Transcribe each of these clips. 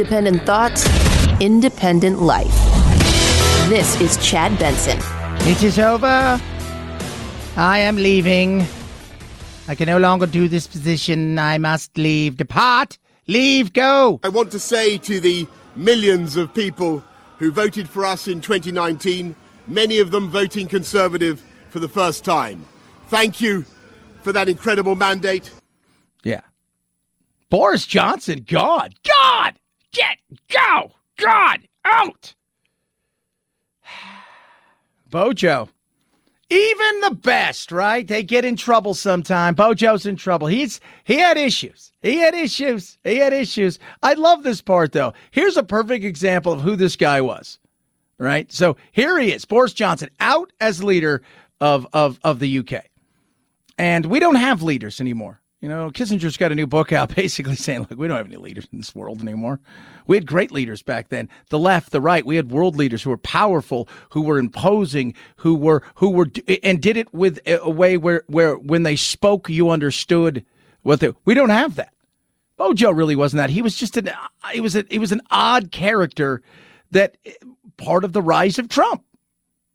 independent thoughts, independent life. This is Chad Benson. It is over. I am leaving. I can no longer do this position. I must leave. Depart. Leave. Go. I want to say to the millions of people who voted for us in 2019, many of them voting Conservative for the first time, thank you for that incredible mandate. Yeah. Boris Johnson, God, get, go, God, out. Bojo. Even the best, right? They get in trouble sometime. Bojo's in trouble. He had issues. I love this part, though. Here's a perfect example of who this guy was, right? So here he is, Boris Johnson, out as leader of the UK. And we don't have leaders anymore. You know, Kissinger's got a new book out basically saying, look, we don't have any leaders in this world anymore. We had great leaders back then. The left, the right, we had world leaders who were powerful, who were imposing, who were and did it with a way where when they spoke, you understood what they, we don't have that. Bojo really wasn't that. He was just he was an odd character that part of the rise of Trump.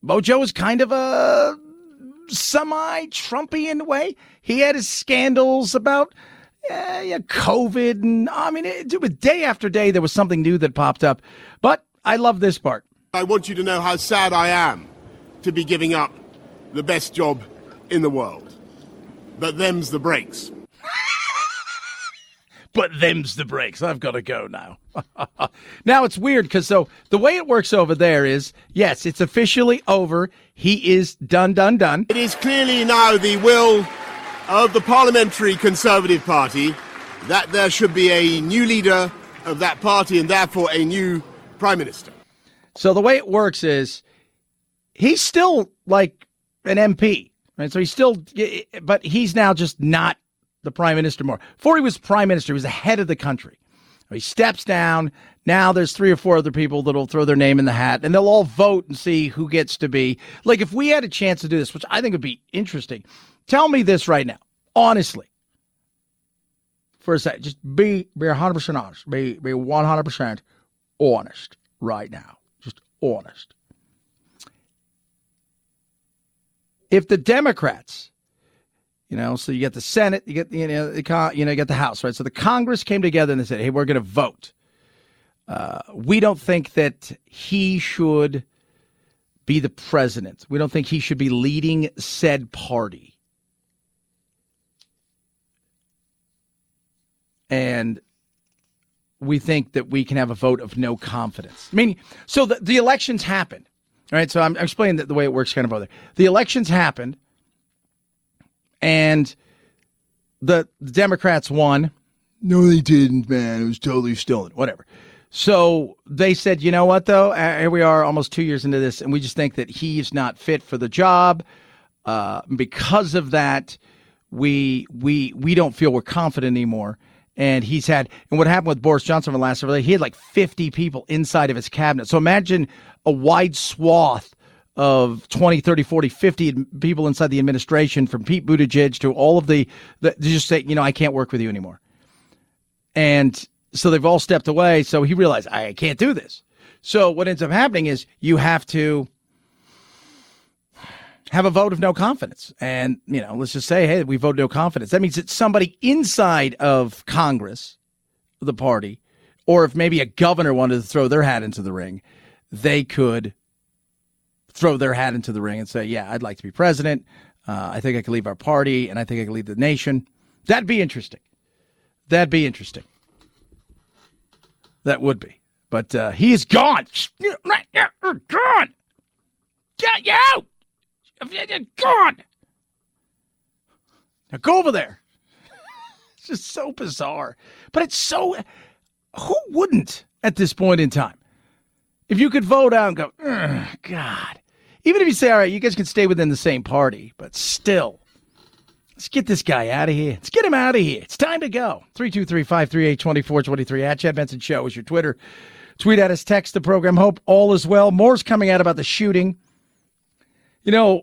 Bojo was kind of a semi-Trumpian way. He had his scandals about COVID. And I mean, day after day, there was something new that popped up. But I love this part. I want you to know how sad I am to be giving up the best job in the world. But them's the breaks. But them's the breaks. I've got to go now. Now it's weird because so the way it works over there is, yes, it's officially over. He is done. It is clearly now the will of the Parliamentary Conservative Party that there should be a new leader of that party and therefore a new prime minister. So the way it works is he's still like an MP, right? So he's still, but he's now just not the prime minister more. Before he was prime minister, he was the head of the country. He steps down. Now there's 3 or 4 other people that'll throw their name in the hat, and they'll all vote and see who gets to be. Like, if we had a chance to do this, which I think would be interesting, tell me this right now, honestly, for a second, just be 100% honest, be 100% honest right now, just honest. If the Democrats, you know, so you get the Senate, you get, you get the House, right? So the Congress came together and they said, hey, we're going to vote. We don't think that he should be the president. We don't think he should be leading said party. And we think that we can have a vote of no confidence. I mean, so the elections happened, right? So I'm explaining the way it works kind of over there. The elections happened. And the Democrats won. No, they didn't, man. It was totally stolen. Whatever. So they said, you know what, though? Here we are almost 2 years into this, and we just think that he's not fit for the job. Because of that, we don't feel we're confident anymore. And he's had, and what happened with Boris Johnson from last year, he had like 50 people inside of his cabinet. So imagine a wide swath of 20, 30, 40, 50 people inside the administration, from Pete Buttigieg to all of the just say, you know, I can't work with you anymore. And so they've all stepped away. So he realized, I can't do this. So what ends up happening is you have to have a vote of no confidence. And, you know, let's just say, hey, we vote no confidence. That means it's somebody inside of Congress, the party, or if maybe a governor wanted to throw their hat into the ring, they could throw their hat into the ring and say, yeah, I'd like to be president. I think I could leave our party, and I think I could lead the nation. That'd be interesting. That would be. But he is gone. Gone. Get you out. Gone. Now go over there. It's just so bizarre. But it's so, who wouldn't at this point in time? If you could vote out and go, God, even if you say, all right, you guys can stay within the same party, but still, let's get this guy out of here. Let's get him out of here. It's time to go. 323-538-2423 at Chad Benson Show is your Twitter. Tweet at us, text the program. Hope all is well. More's coming out about the shooting. You know,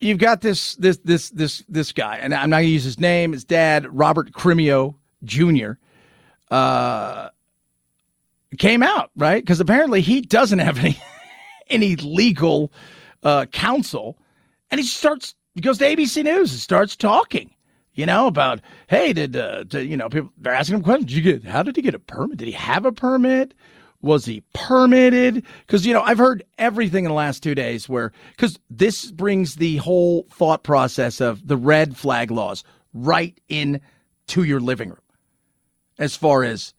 you've got this guy, and I'm not going to use his name. His dad, Robert Crimeo Jr., came out, right? Because apparently he doesn't have any legal counsel. And he goes to ABC News and starts talking, about, hey, people, they're asking him questions. How did he get a permit? Did he have a permit? Was he permitted? Because, I've heard everything in the last 2 days because this brings the whole thought process of the red flag laws right into your living room. As far as,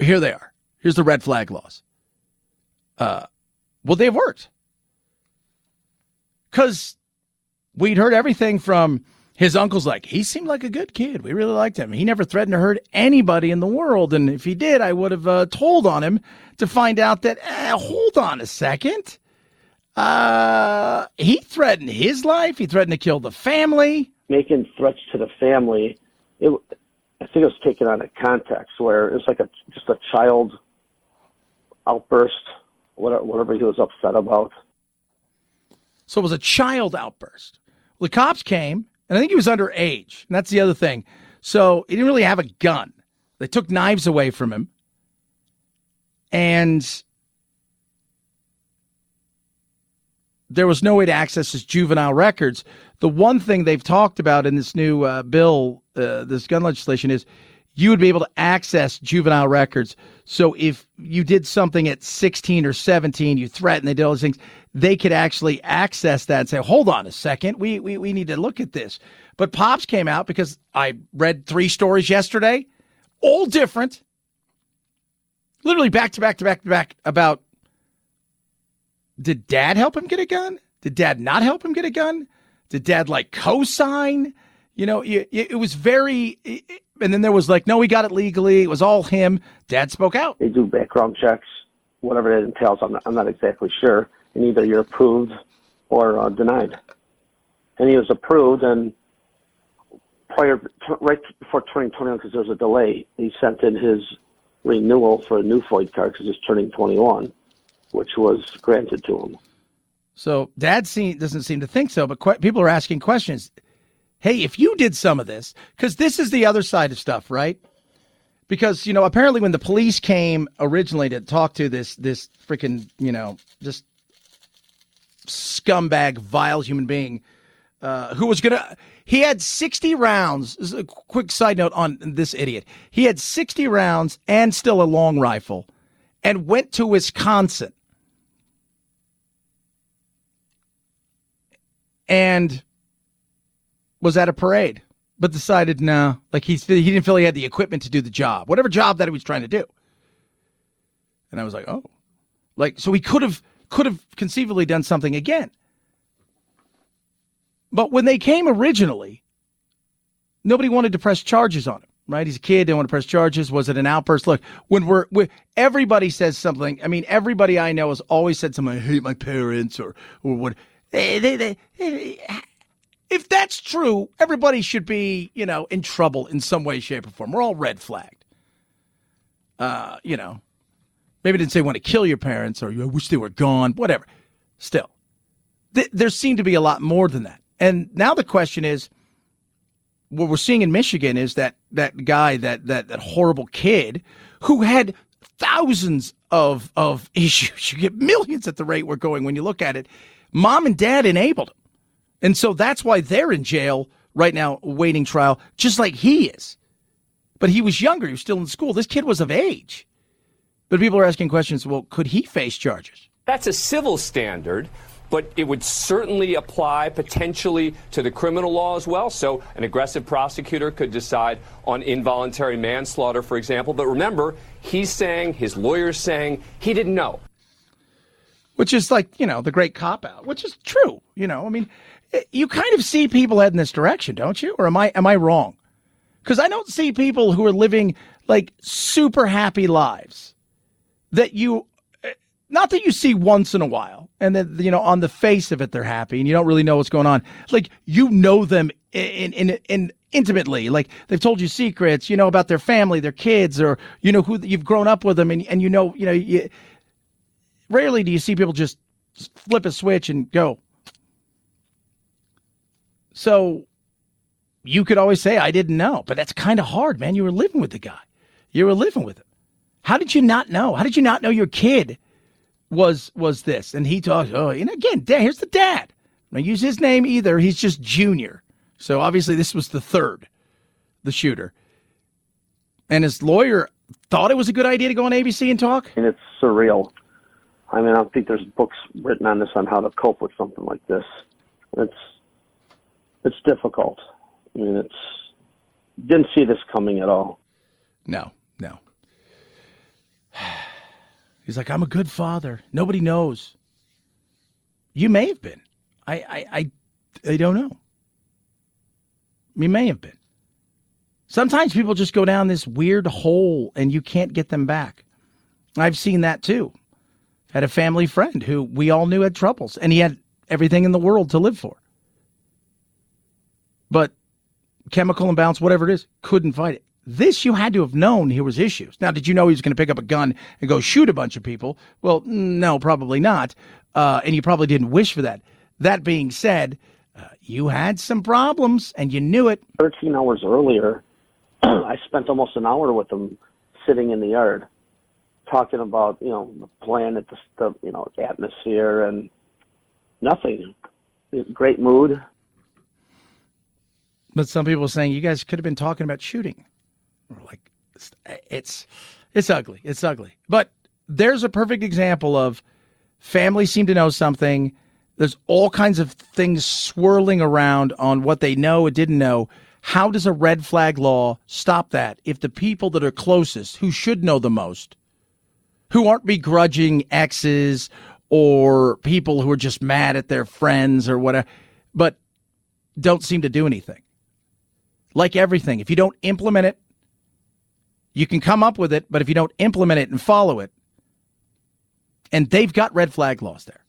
here they are. Here's the red flag laws. Will they have worked? Because we'd heard everything from his uncle's like, he seemed like a good kid. We really liked him. He never threatened to hurt anybody in the world. And if he did, I would have told on him, to find out that, hold on a second. He threatened his life. He threatened to kill the family. Making threats to the family. I think it was taken out of context where it was like just a child outburst, whatever he was upset about. So it was a child outburst. Well, the cops came, and I think he was underage. And that's the other thing. So he didn't really have a gun. They took knives away from him. And there was no way to access his juvenile records. The one thing they've talked about in this new bill, this gun legislation, is you would be able to access juvenile records. So if you did something at 16 or 17, you threatened, they did all these things, they could actually access that and say, hold on a second, we need to look at this. But Pops came out, because I read three stories yesterday, all different, literally back to back to back to back, about, did dad help him get a gun? Did dad not help him get a gun? Did dad co-sign? It was very... And then there was no, we got it legally. It was all him. Dad spoke out. They do background checks, whatever it entails. I'm not exactly sure. And either you're approved or denied. And he was approved, and right before turning 21, because there was a delay, he sent in his renewal for a new FOID card because he's turning 21, which was granted to him. So Dad doesn't seem to think so, but people are asking questions. Hey, if you did some of this, because this is the other side of stuff, right? Because, apparently when the police came originally to talk to this freaking, just scumbag, vile human being, who was he had 60 rounds. This is a quick side note on this idiot. He had 60 rounds and still a long rifle, and went to Wisconsin. And was at a parade, but decided no. He didn't feel he had the equipment to do the job, whatever job that he was trying to do. And I was like, oh, so he could have conceivably done something again. But when they came originally, nobody wanted to press charges on him, right? He's a kid; they don't want to press charges. Was it an outburst? Look, when everybody says something, I mean, everybody I know has always said something. I hate my parents, or what. If that's true, everybody should be, in trouble in some way, shape, or form. We're all red flagged. Maybe didn't say want to kill your parents, or I wish they were gone, whatever. Still, there seemed to be a lot more than that. And now the question is, what we're seeing in Michigan is that guy, that horrible kid who had thousands of issues. You get millions at the rate we're going when you look at it. Mom and dad enabled him. And so that's why they're in jail right now, waiting trial, just like he is. But he was younger. He was still in school. This kid was of age. But people are asking questions, well, could he face charges? That's a civil standard, but it would certainly apply potentially to the criminal law as well. So an aggressive prosecutor could decide on involuntary manslaughter, for example. But remember, he's saying, his lawyer's saying, he didn't know. Which is the great cop-out, which is true. You kind of see people head in this direction, don't you? Or am I wrong? Because I don't see people who are living super happy lives that not that you see once in a while, and then, on the face of it, they're happy and you don't really know what's going on. Them in intimately, they've told you secrets, about their family, their kids, or, who you've grown up with them. And rarely do you see people just flip a switch and go. So you could always say, I didn't know, but that's kind of hard, man. You were living with the guy. You were living with him. How did you not know? How did you not know your kid was this? And he talks, oh, and again, dad, here's the dad. I don't use his name either. He's just Junior. So obviously this was the third, the shooter. And his lawyer thought it was a good idea to go on ABC and talk? And it's surreal. I mean, I think there's books written on this on how to cope with something like this. It's difficult. I mean, didn't see this coming at all. No. He's like, I'm a good father. Nobody knows. You may have been. I don't know. You may have been. Sometimes people just go down this weird hole and you can't get them back. I've seen that too. Had a family friend who we all knew had troubles, and he had everything in the world to live for. But chemical imbalance, whatever it is, couldn't fight it. This you had to have known here was issues. Now, did you know he was going to pick up a gun and go shoot a bunch of people? Well, no, probably not. And you probably didn't wish for that. That being said, you had some problems, and you knew it. 13 hours earlier, I spent almost an hour with him sitting in the yard, talking about, you know, the planet, the you know, atmosphere, and nothing. Great mood. But some people are saying you guys could have been talking about shooting. We're like, it's ugly. It's ugly. But there's a perfect example of families seem to know something. There's all kinds of things swirling around on what they know or didn't know. How does a red flag law stop that if the people that are closest, who should know the most, who aren't begrudging exes or people who are just mad at their friends or whatever, but don't seem to do anything? Like everything, if you don't implement it, you can come up with it, but if you don't implement it and follow it, and they've got red flag laws there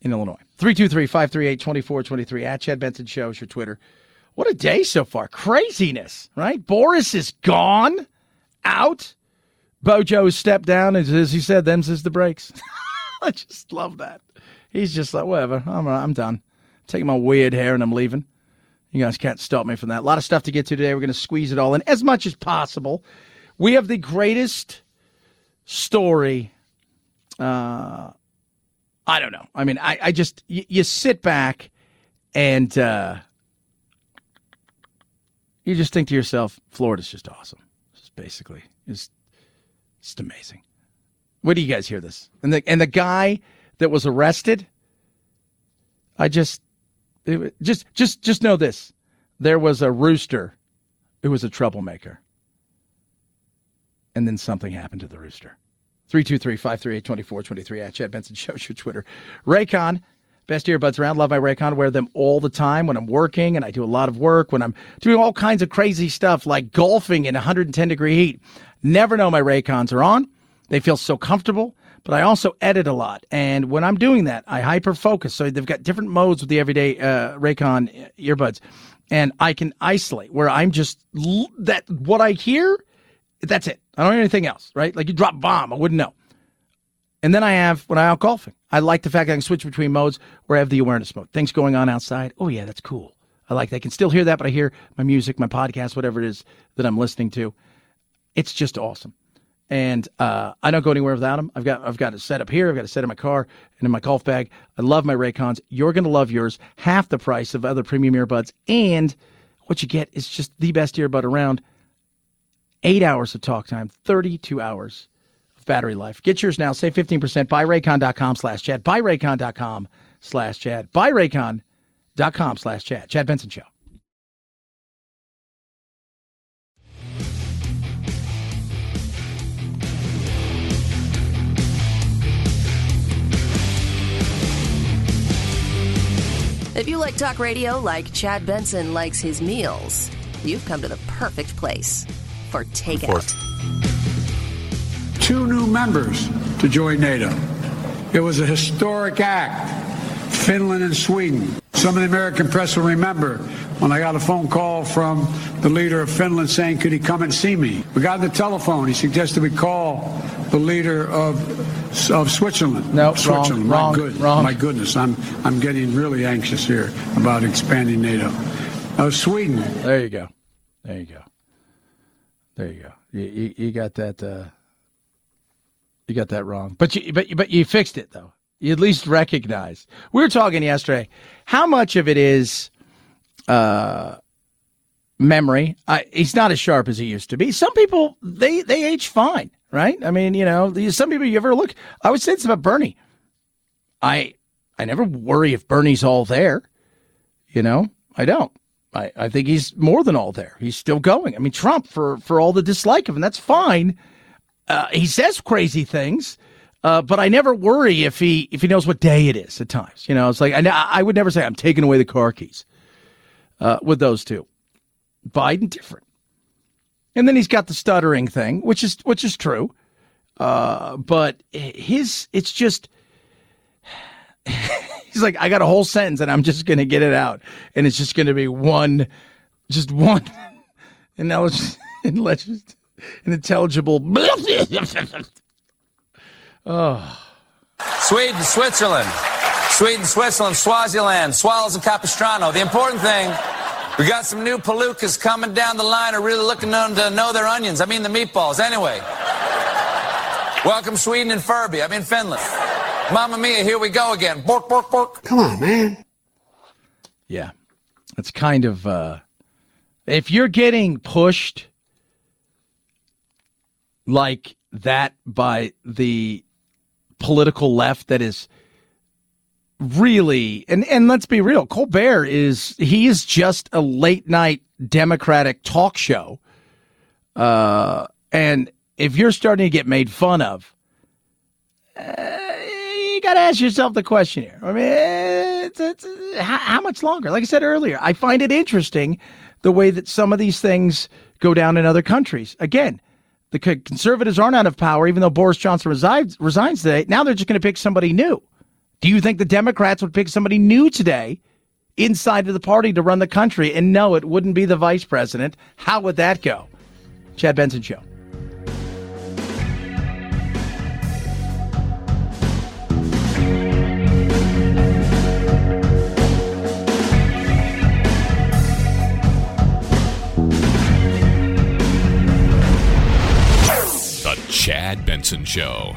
in Illinois. 323-538-2423 at Chad Benson Show is your Twitter. What a day so far. Craziness, right? Boris is gone, out. Bojo stepped down, and as he said, them's is the breaks. I just love that. He's just like, whatever, I'm done. I'm taking my weird hair and I'm leaving. You guys can't stop me from that. A lot of stuff to get to today. We're going to squeeze it all in as much as possible. We have the greatest story. I don't know. I mean, I just, you sit back and you just think to yourself, Florida's just awesome. Just basically, it's just amazing. Where do you guys hear this? And the guy that was arrested, I just... Just know this. There was a rooster who was a troublemaker. And then something happened to the rooster. 323-538-2423 at Chad Benson Shows your Twitter. Raycon, best earbuds around. Love my Raycon. Wear them all the time when I'm working, and I do a lot of work, when I'm doing all kinds of crazy stuff like golfing in 110-degree heat. Never know my Raycons are on. They feel so comfortable. But I also edit a lot, and when I'm doing that, I hyper-focus. So they've got different modes with the everyday Raycon earbuds, and I can isolate where I'm just that what I hear, that's it. I don't hear anything else, right? Like you drop a bomb, I wouldn't know. And then I have, when I'm out golfing, I like the fact that I can switch between modes where I have the awareness mode. Things going on outside, oh yeah, that's cool. I like that. I can still hear that, but I hear my music, my podcast, whatever it is that I'm listening to. It's just awesome. And I don't go anywhere without them. I've got a set up here. I've got a set in my car and in my golf bag. I love my Raycons. You're going to love yours. Half the price of other premium earbuds. And what you get is just the best earbud around. 8 hours of talk time, 32 hours of battery life. Get yours now. Save 15%. Buy Raycon.com/Chad. Buy Raycon.com/Chad. Buy Raycon.com/Chad. Chad Benson Show. If you like talk radio like Chad Benson likes his meals, you've come to the perfect place for Takeout. Two new members to join NATO. It was a historic act. Finland and Sweden. Some of the American press will remember when I got a phone call from the leader of Finland saying, could he come and see me? We got on the telephone. He suggested we call the leader of Switzerland. No, Switzerland. Wrong. My goodness, I'm getting really anxious here about expanding NATO. Sweden. There you go. You got that. You got that wrong, but you fixed it though. You at least recognize. We were talking yesterday. How much of it is memory? He's not as sharp as he used to be. Some people they age fine, right? I mean, you know, some people you ever look. I would say it's about Bernie. I never worry if Bernie's all there. You know, I don't. I think he's more than all there. He's still going. I mean, Trump, for all the dislike of him, that's fine. He says crazy things, but I never worry if he knows what day it is at times. You know, it's like I would never say I'm taking away the car keys with those two. Biden, different. And then he's got the stuttering thing, which is true. But it's just he's like, I got a whole sentence and I'm just going to get it out. And it's just going to be one. And now it's just an intelligible. Oh. Sweden, Switzerland. Sweden, Switzerland, Swaziland, swallows of Capistrano. The important thing, we got some new palookas coming down the line are really looking to know their onions. I mean the meatballs. Anyway, welcome Sweden and Furby. I'm in Finland. Mamma mia, here we go again. Bork, bork, bork. Come on, man. Yeah. It's kind of, if you're getting pushed like that by the political left that is really, and let's be real, Colbert is just a late night Democratic talk show. And if you're starting to get made fun of, got to ask yourself the question here. I mean, it's how much longer? Like I said earlier, I find it interesting the way that some of these things go down in other countries. Again, the conservatives aren't out of power, even though Boris Johnson resigns today. Now they're just going to pick somebody new. Do you think the Democrats would pick somebody new today inside of the party to run the country? And no, it wouldn't be the vice president. How would that go? Chad Benson Show. Chad Benson Show.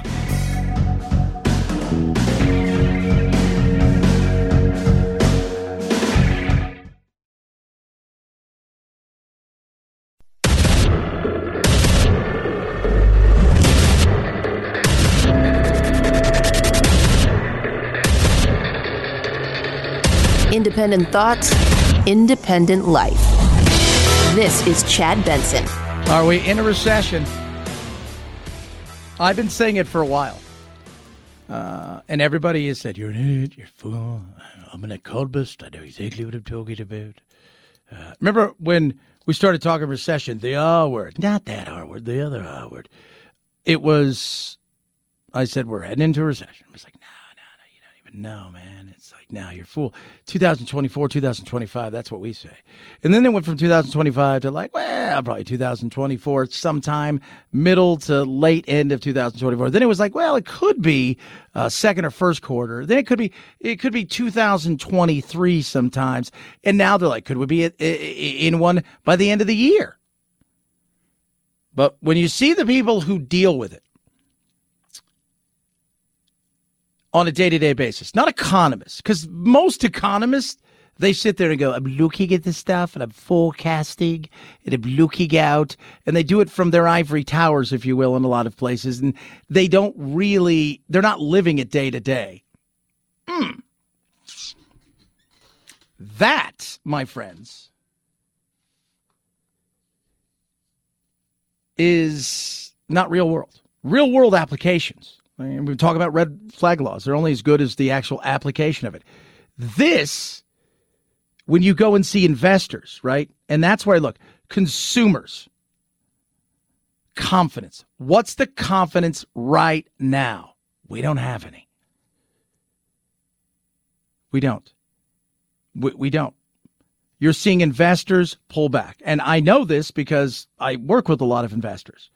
Independent thoughts, independent life. This is Chad Benson. Are we in a recession? I've been saying it for a while, and everybody has said, you're an idiot, you're a fool, I'm an economist, I know exactly what I'm talking about. Remember when we started talking recession, the R word, not that R word, the other R word. It was, I said, we're heading into a recession. I was like, no, you don't even know, man. It's like, no, you're a fool. 2024, 2025, that's what we say. And then it went from 2025 to like, well, probably 2024, sometime middle to late end of 2024. Then it was like, well, it could be second or first quarter. Then it could be 2023 sometimes. And now they're like, could we be in one by the end of the year? But when you see the people who deal with it on a day-to-day basis, not economists, because most economists, they sit there and go, I'm looking at this stuff and I'm forecasting and I'm looking out. And they do it from their ivory towers, if you will, in a lot of places. And they don't really, they're not living it day to day. That, my friends, is not real world. Real world applications. I mean, we talk about red flag laws. They're only as good as the actual application of it. This, when you go and see investors, right? And that's where I look. Consumers. Confidence. What's the confidence right now? We don't have any. We don't. You're seeing investors pull back. And I know this because I work with a lot of investors.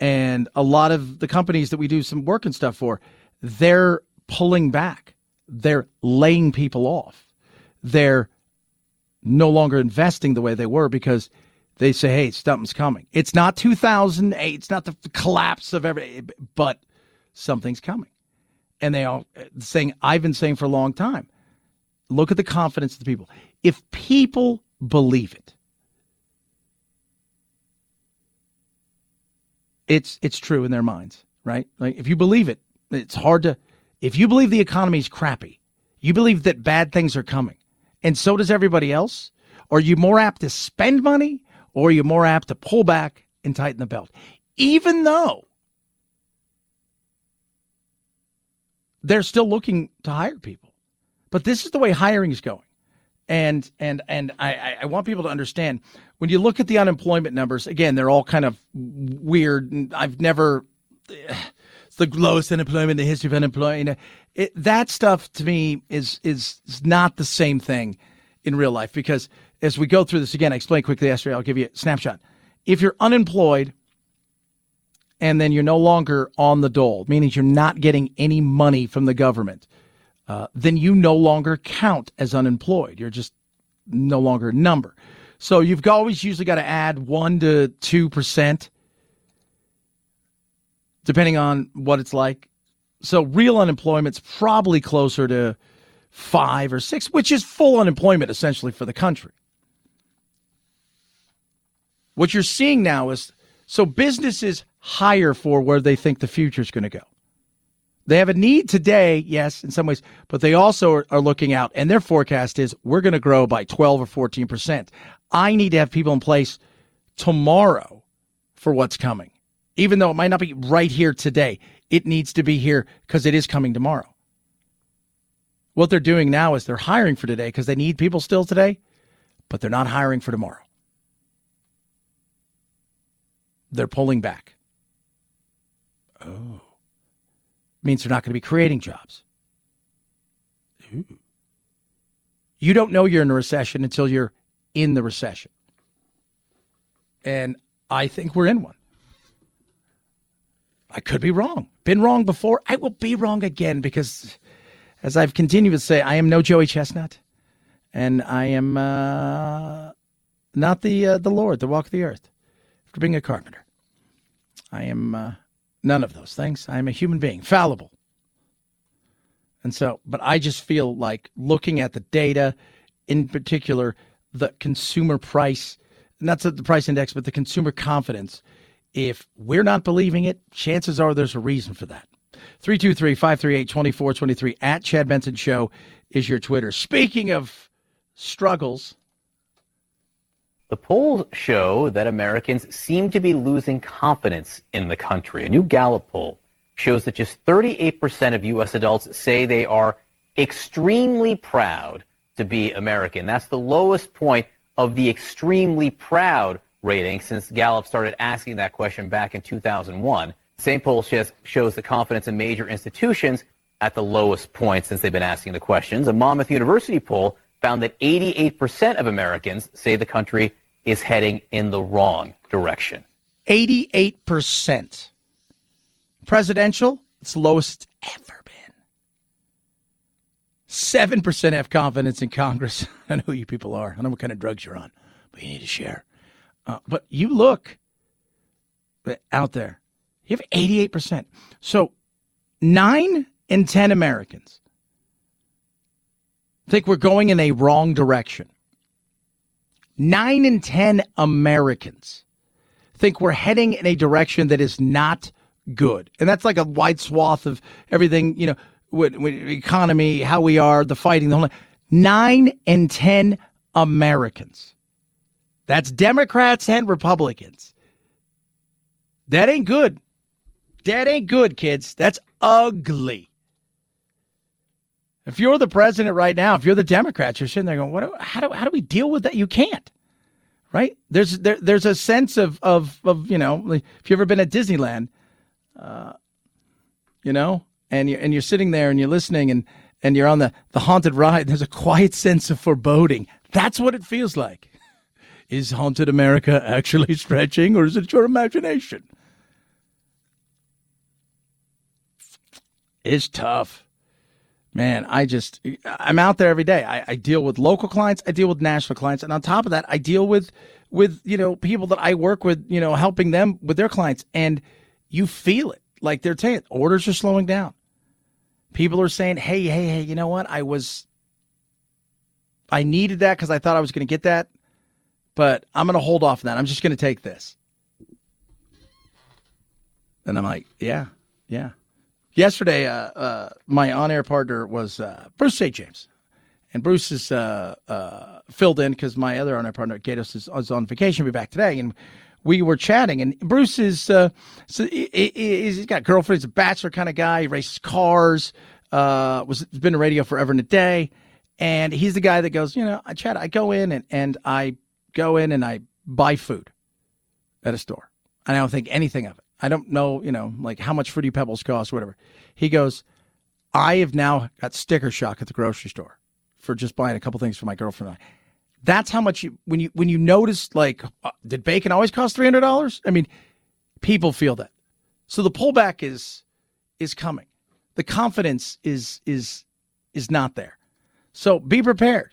And a lot of the companies that we do some work and stuff for, they're pulling back. They're laying people off. They're no longer investing the way they were because they say, hey, something's coming. It's not 2008. It's not the collapse of everything, but something's coming. And they all saying, I've been saying for a long time, look at the confidence of the people. If people believe it, it's true in their minds, right? Like if you believe it, it's hard to, if you believe the economy is crappy, you believe that bad things are coming, and so does everybody else, are you more apt to spend money or are you more apt to pull back and tighten the belt? Even though they're still looking to hire people. But this is the way hiring is going. And I want people to understand, when you look at the unemployment numbers, again, they're all kind of weird. And I've never, it's the lowest unemployment in the history of unemployment. That stuff to me is not the same thing in real life, because as we go through this again, I explained quickly yesterday, I'll give you a snapshot. If you're unemployed and then you're no longer on the dole, meaning you're not getting any money from the government, then you no longer count as unemployed. You're just no longer a number. So you've always usually got to add 1% to 2%, depending on what it's like. So real unemployment's probably closer to 5 or 6, which is full unemployment essentially for the country. What you're seeing now is, so businesses hire for where they think the future is going to go. They have a need today, yes, in some ways, but they also are looking out, and their forecast is we're going to grow by 12 or 14%. I need to have people in place tomorrow for what's coming, even though it might not be right here today. It needs to be here because it is coming tomorrow. What they're doing now is they're hiring for today because they need people still today, but they're not hiring for tomorrow. They're pulling back. Oh. Means they're not going to be creating jobs. Ooh. You don't know you're in a recession until you're in the recession. And I think we're in one. I could be wrong. Been wrong before. I will be wrong again because, as I've continued to say, I am no Joey Chestnut. And I am not the Lord, the walk of the earth, after being a carpenter. I am... none of those things. I am a human being, fallible. And so, but I just feel like looking at the data, in particular, the consumer price, not the price index, but the consumer confidence. If we're not believing it, chances are there's a reason for that. 323-538-2423 at Chad Benson Show is your Twitter. Speaking of struggles. The polls show that Americans seem to be losing confidence in the country. A new Gallup poll shows that just 38% of U.S. adults say they are extremely proud to be American. That's the lowest point of the extremely proud rating since Gallup started asking that question back in 2001. The same poll shows the confidence in major institutions at the lowest point since they've been asking the questions. A Monmouth University poll found that 88% of Americans say the country is heading in the wrong direction. 88%. Presidential, it's the lowest it's ever been. 7% have confidence in Congress. I know who you people are. I don't know what kind of drugs you're on, but you need to share. But you look out there. You have 88%. So 9 in 10 Americans think we're going in a wrong direction. 9 in 10 Americans think we're heading in a direction that is not good. And that's like a wide swath of everything, you know, with economy, how we are, the fighting, the whole. 9 in 10 Americans. That's Democrats and Republicans. That ain't good. That ain't good, kids. That's ugly. If you're the president right now, if you're the Democrats, you're sitting there going, how do we deal with that? You can't, right? There's a sense of you know, like if you've ever been at Disneyland, you know, and you're sitting there and you're listening and you're on the haunted ride. There's a quiet sense of foreboding. That's what it feels like. Is haunted America actually stretching, or is it your imagination? It's tough. Man, I'm out there every day. I deal with local clients. I deal with national clients. And on top of that, I deal with, you know, people that I work with, you know, helping them with their clients. And you feel it. Like they're saying, orders are slowing down. People are saying, hey, you know what? I needed that because I thought I was going to get that, but I'm going to hold off on that. I'm just going to take this. And I'm like, yeah. Yesterday, my on-air partner was Bruce St. James, and Bruce is filled in because my other on-air partner, Gatos, is on vacation. We'll be back today, and we were chatting. And Bruce is he's got a girlfriend. He's a bachelor kind of guy. He races cars. He's been to radio forever and a day. And he's the guy that goes, you know, Chad, I go in and I buy food at a store. And I don't think anything of it. I don't know, you know, like how much Fruity Pebbles cost, whatever. He goes, I have now got sticker shock at the grocery store for just buying a couple things for my girlfriend and I. That's how much when you notice, like, did bacon always cost $300? I mean, people feel that. So the pullback is coming. The confidence is not there. So be prepared.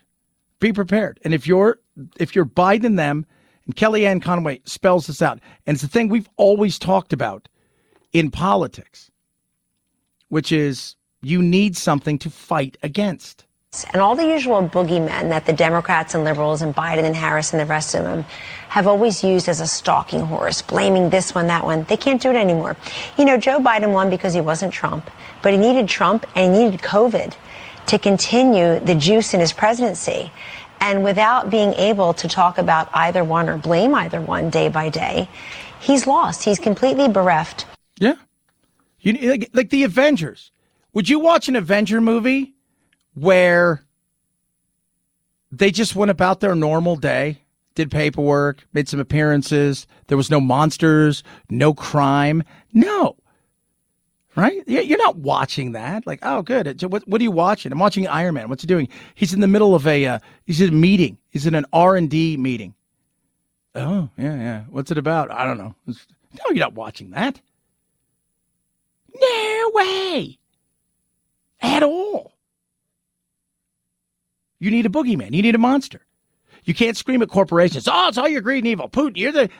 Be prepared. And if you're Biden and them, and Kellyanne Conway spells this out, and it's the thing we've always talked about in politics, which is you need something to fight against. And all the usual boogeymen that the Democrats and liberals and Biden and Harris and the rest of them have always used as a stalking horse, blaming this one, that one. They can't do it anymore. You know, Joe Biden won because he wasn't Trump, but he needed Trump and he needed COVID to continue the juice in his presidency. And without being able to talk about either one or blame either one day by day, he's lost. He's completely bereft. Yeah. You like the Avengers. Would you watch an Avenger movie where they just went about their normal day, did paperwork, made some appearances? There was no monsters, no crime. No. Right? You're not watching that. Like, oh, good. What are you watching? I'm watching Iron Man. What's he doing? He's in the middle of he's in a meeting. He's in an R&D meeting. Oh, yeah. What's it about? I don't know. No, you're not watching that. No way. At all. You need a boogeyman. You need a monster. You can't scream at corporations. Oh, it's all your greed and evil. Putin,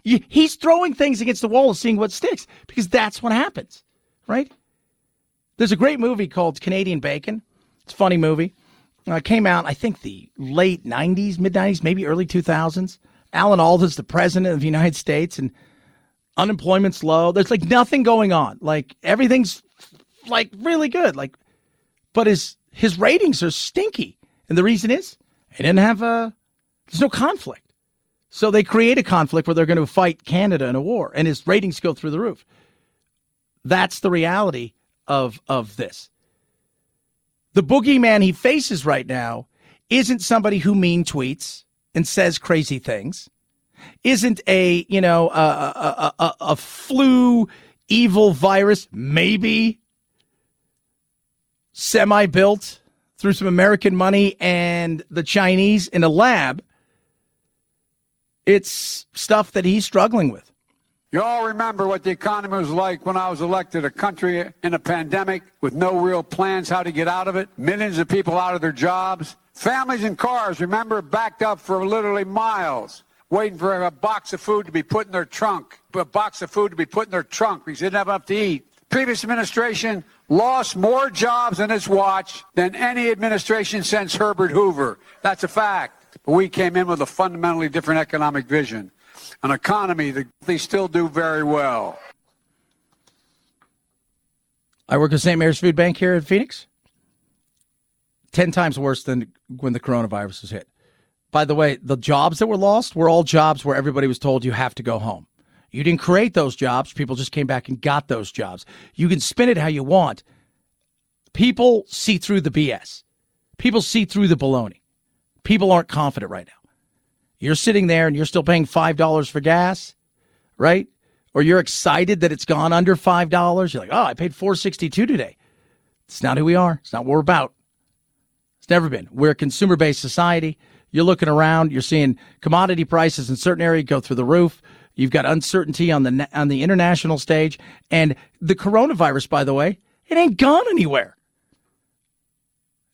he's throwing things against the wall and seeing what sticks, because that's what happens. Right? There's a great movie called Canadian Bacon. It's a funny movie. It came out, I think, the late 90s, mid-90s, maybe early 2000s. Alan Alda's the president of the United States, and unemployment's low. There's, like, nothing going on. Like, everything's, like, really good. Like, but his ratings are stinky. And the reason is he didn't have there's no conflict. So they create a conflict where they're going to fight Canada in a war, and his ratings go through the roof. That's the reality of this. The boogeyman he faces right now isn't somebody who mean tweets and says crazy things, isn't a, you know, a flu evil virus, maybe semi-built through some American money and the Chinese in a lab. It's stuff that he's struggling with. You all remember what the economy was like when I was elected, a country in a pandemic with no real plans how to get out of it, millions of people out of their jobs, families and cars, remember, backed up for literally miles, waiting for a box of food to be put in their trunk, because they didn't have enough to eat. Previous administration lost more jobs on its watch than any administration since Herbert Hoover. That's a fact. But we came in with a fundamentally different economic vision. An economy that they still do very well. I work at St. Mary's Food Bank here in Phoenix. 10 times worse than when the coronavirus was hit. By the way, the jobs that were lost were all jobs where everybody was told you have to go home. You didn't create those jobs. People just came back and got those jobs. You can spin it how you want. People see through the BS. People see through the baloney. People aren't confident right now. You're sitting there and you're still paying $5 for gas, right? Or you're excited that it's gone under $5. You're like, oh, I paid $4.62 today. It's not who we are. It's not what we're about. It's never been. We're a consumer-based society. You're looking around. You're seeing commodity prices in certain areas go through the roof. You've got uncertainty on the international stage. And the coronavirus, by the way, it ain't gone anywhere.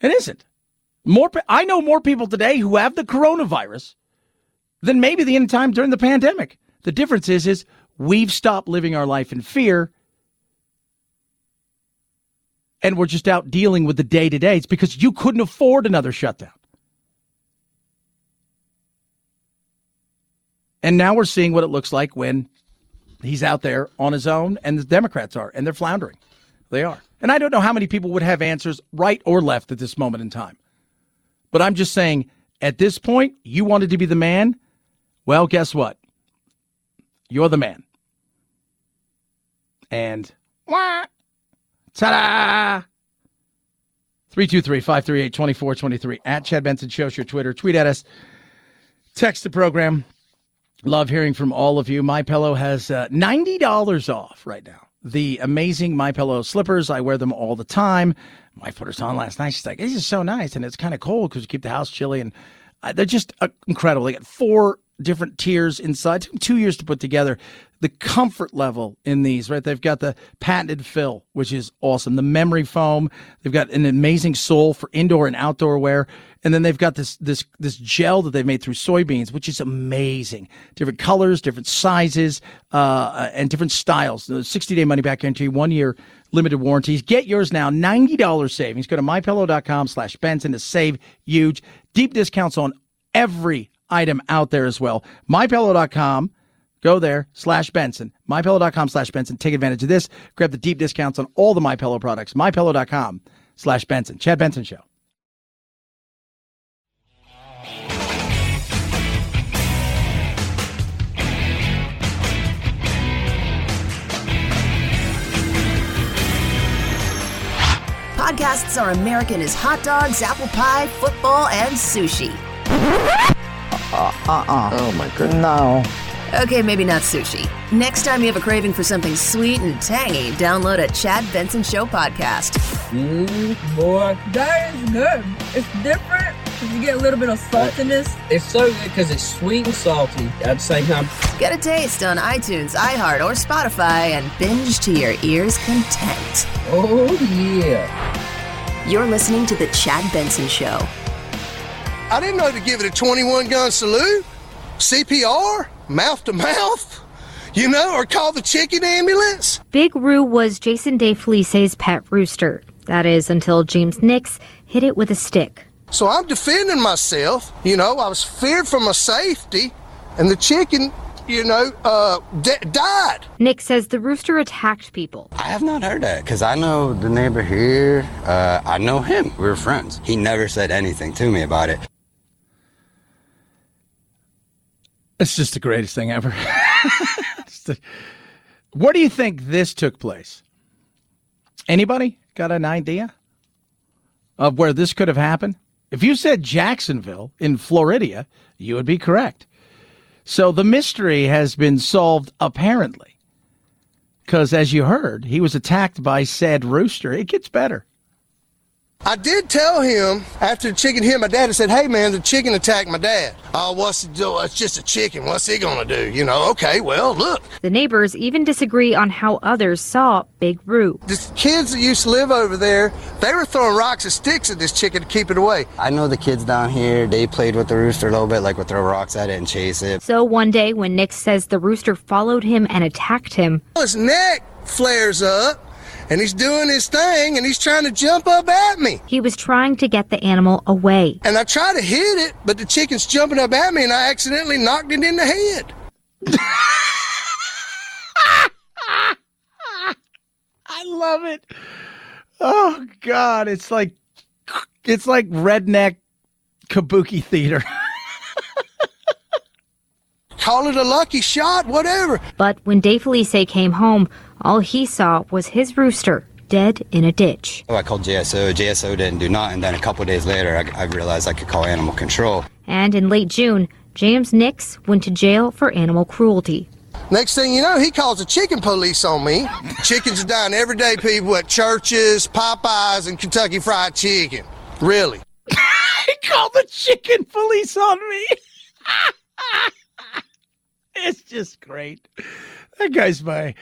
It isn't. I know more people today who have the coronavirus than maybe the end time during the pandemic. The difference is we've stopped living our life in fear, and we're just out dealing with the day-to-day. It's because you couldn't afford another shutdown. And now we're seeing what it looks like when he's out there on his own, and the Democrats are, and they're floundering. They are. And I don't know how many people would have answers right or left at this moment in time. But I'm just saying, at this point, you wanted to be the man? Well, guess what? You're the man. And wah, ta-da! 323-538-2423. At Chad Benson Show's your Twitter. Tweet at us. Text the program. Love hearing from all of you. MyPillow has $90 off right now. The amazing MyPillow slippers. I wear them all the time. My put hers on last night. She's like, this is so nice. And it's kind of cold because you keep the house chilly. And they're just incredible. They got 4 different tiers inside. Took them 2 years to put together. The comfort level in these, right? They've got the patented fill, which is awesome. The memory foam. They've got an amazing sole for indoor and outdoor wear. And then they've got this gel that they've made through soybeans, which is amazing. Different colors, different sizes, and different styles. The 60-day money-back guarantee, 1-year limited warranties. Get yours now. $90 savings. Go to MyPillow.com/Benson to save huge. Deep discounts on every item out there as well. MyPillow.com. Go there, /Benson. MyPillow.com/Benson. Take advantage of this. Grab the deep discounts on all the MyPillow products. MyPillow.com/Benson. Chad Benson Show. Podcasts are American as hot dogs, apple pie, football, and sushi. Oh, my goodness. No. Okay, maybe not sushi. Next time you have a craving for something sweet and tangy, download a Chad Benson Show podcast. Boy, that is good. It's different because you get a little bit of saltiness. It's so good because it's sweet and salty at the same time. Get a taste on iTunes, iHeart, or Spotify and binge to your ears' content. Oh, yeah. You're listening to The Chad Benson Show. I didn't know to give it a 21-gun salute, CPR, mouth-to-mouth, or call the chicken ambulance. Big Roo was Jason De Felice's pet rooster. That is, until James Nix hit it with a stick. So I'm defending myself. I was feared for my safety, and the chicken, died. Nick says the rooster attacked people. I have not heard that, because I know the neighbor here. I know him. We were friends. He never said anything to me about it. It's just the greatest thing ever. Where do you think this took place? Anybody got an idea of where this could have happened? If you said Jacksonville in Florida, you would be correct. So the mystery has been solved, apparently, because as you heard, he was attacked by said rooster. It gets better. I did tell him after the chicken hit my dad, I said, hey, man, the chicken attacked my dad. Oh, what's it do? It's just a chicken. What's he going to do? Okay, well, look. The neighbors even disagree on how others saw Big Roo. The kids that used to live over there, they were throwing rocks and sticks at this chicken to keep it away. I know the kids down here, they played with the rooster a little bit, like would throw rocks at it and chase it. So one day when Nick says the rooster followed him and attacked him. His neck flares up. And he's doing his thing, and he's trying to jump up at me. He was trying to get the animal away. And I try to hit it, but the chicken's jumping up at me, and I accidentally knocked it in the head. I love it. Oh, God. It's like redneck kabuki theater. Call it a lucky shot, whatever. But when De Felice came home, all he saw was his rooster dead in a ditch. I called JSO. JSO didn't do nothing. Then a couple days later, I realized I could call animal control. And in late June, James Nix went to jail for animal cruelty. Next thing you know, he calls the chicken police on me. Chickens are dying every day, people, at churches, Popeyes, and Kentucky Fried Chicken. Really. He called the chicken police on me. It's just great. That guy's my...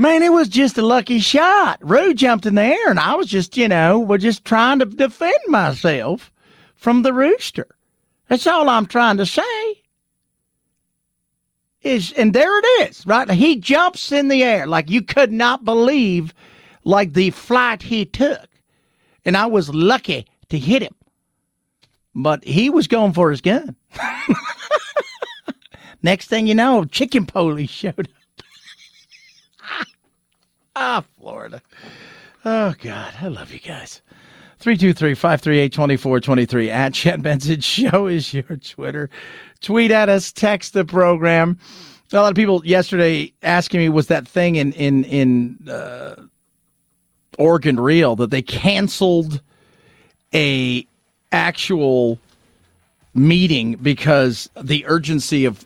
Man, it was just a lucky shot. Rue jumped in the air, and I was just, just trying to defend myself from the rooster. That's all I'm trying to say. And there it is, right? He jumps in the air like you could not believe, like the flight he took. And I was lucky to hit him. But he was going for his gun. Next thing you know, chicken police showed up. Ah, Florida. Oh, God. I love you guys. 323-538-2423 at Chad Benson Show is your Twitter. Tweet at us. Text the program. A lot of people yesterday asking me, was that thing in Oregon real that they canceled a actual meeting because the urgency of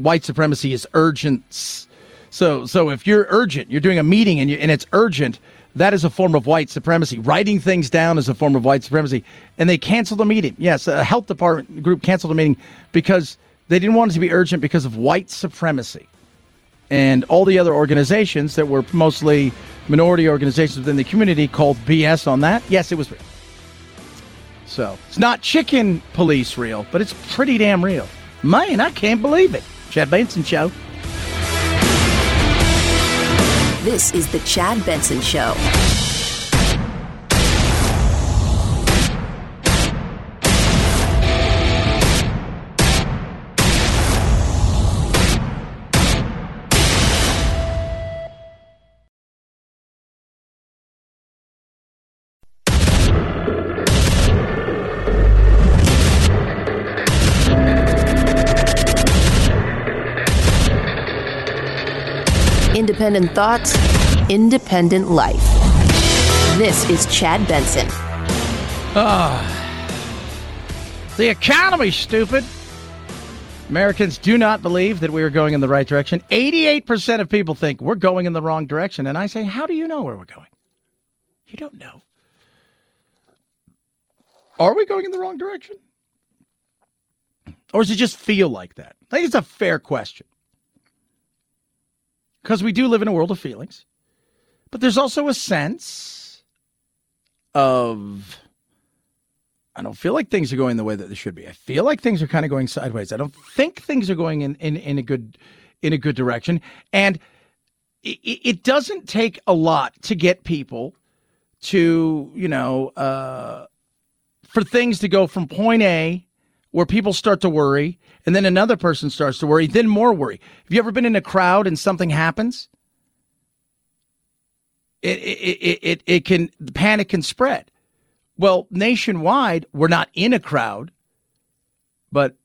white supremacy is urgent. So if you're urgent, you're doing a meeting and it's urgent, that is a form of white supremacy. Writing things down is a form of white supremacy. And they canceled the meeting. Yes, a health department group canceled the meeting because they didn't want it to be urgent because of white supremacy. And all the other organizations that were mostly minority organizations within the community called BS on that. Yes, it was real. So it's not chicken police real, but it's pretty damn real. Man, I can't believe it. Chad Benson Show. This is the Chad Benson Show. Independent thoughts, independent life. This is Chad Benson. The economy's stupid. Americans do not believe that we are going in the right direction. 88% of people think we're going in the wrong direction. And I say, how do you know where we're going? You don't know. Are we going in the wrong direction? Or does it just feel like that? I think it's a fair question. Because we do live in a world of feelings. But there's also a sense of, I don't feel like things are going the way that they should be. I feel like things are kind of going sideways. I don't think things are going in a good direction. And it doesn't take a lot to get people to, for things to go from point A, where people start to worry, and then another person starts to worry, then more worry. Have you ever been in a crowd and something happens? The panic can spread. Well, nationwide, we're not in a crowd, but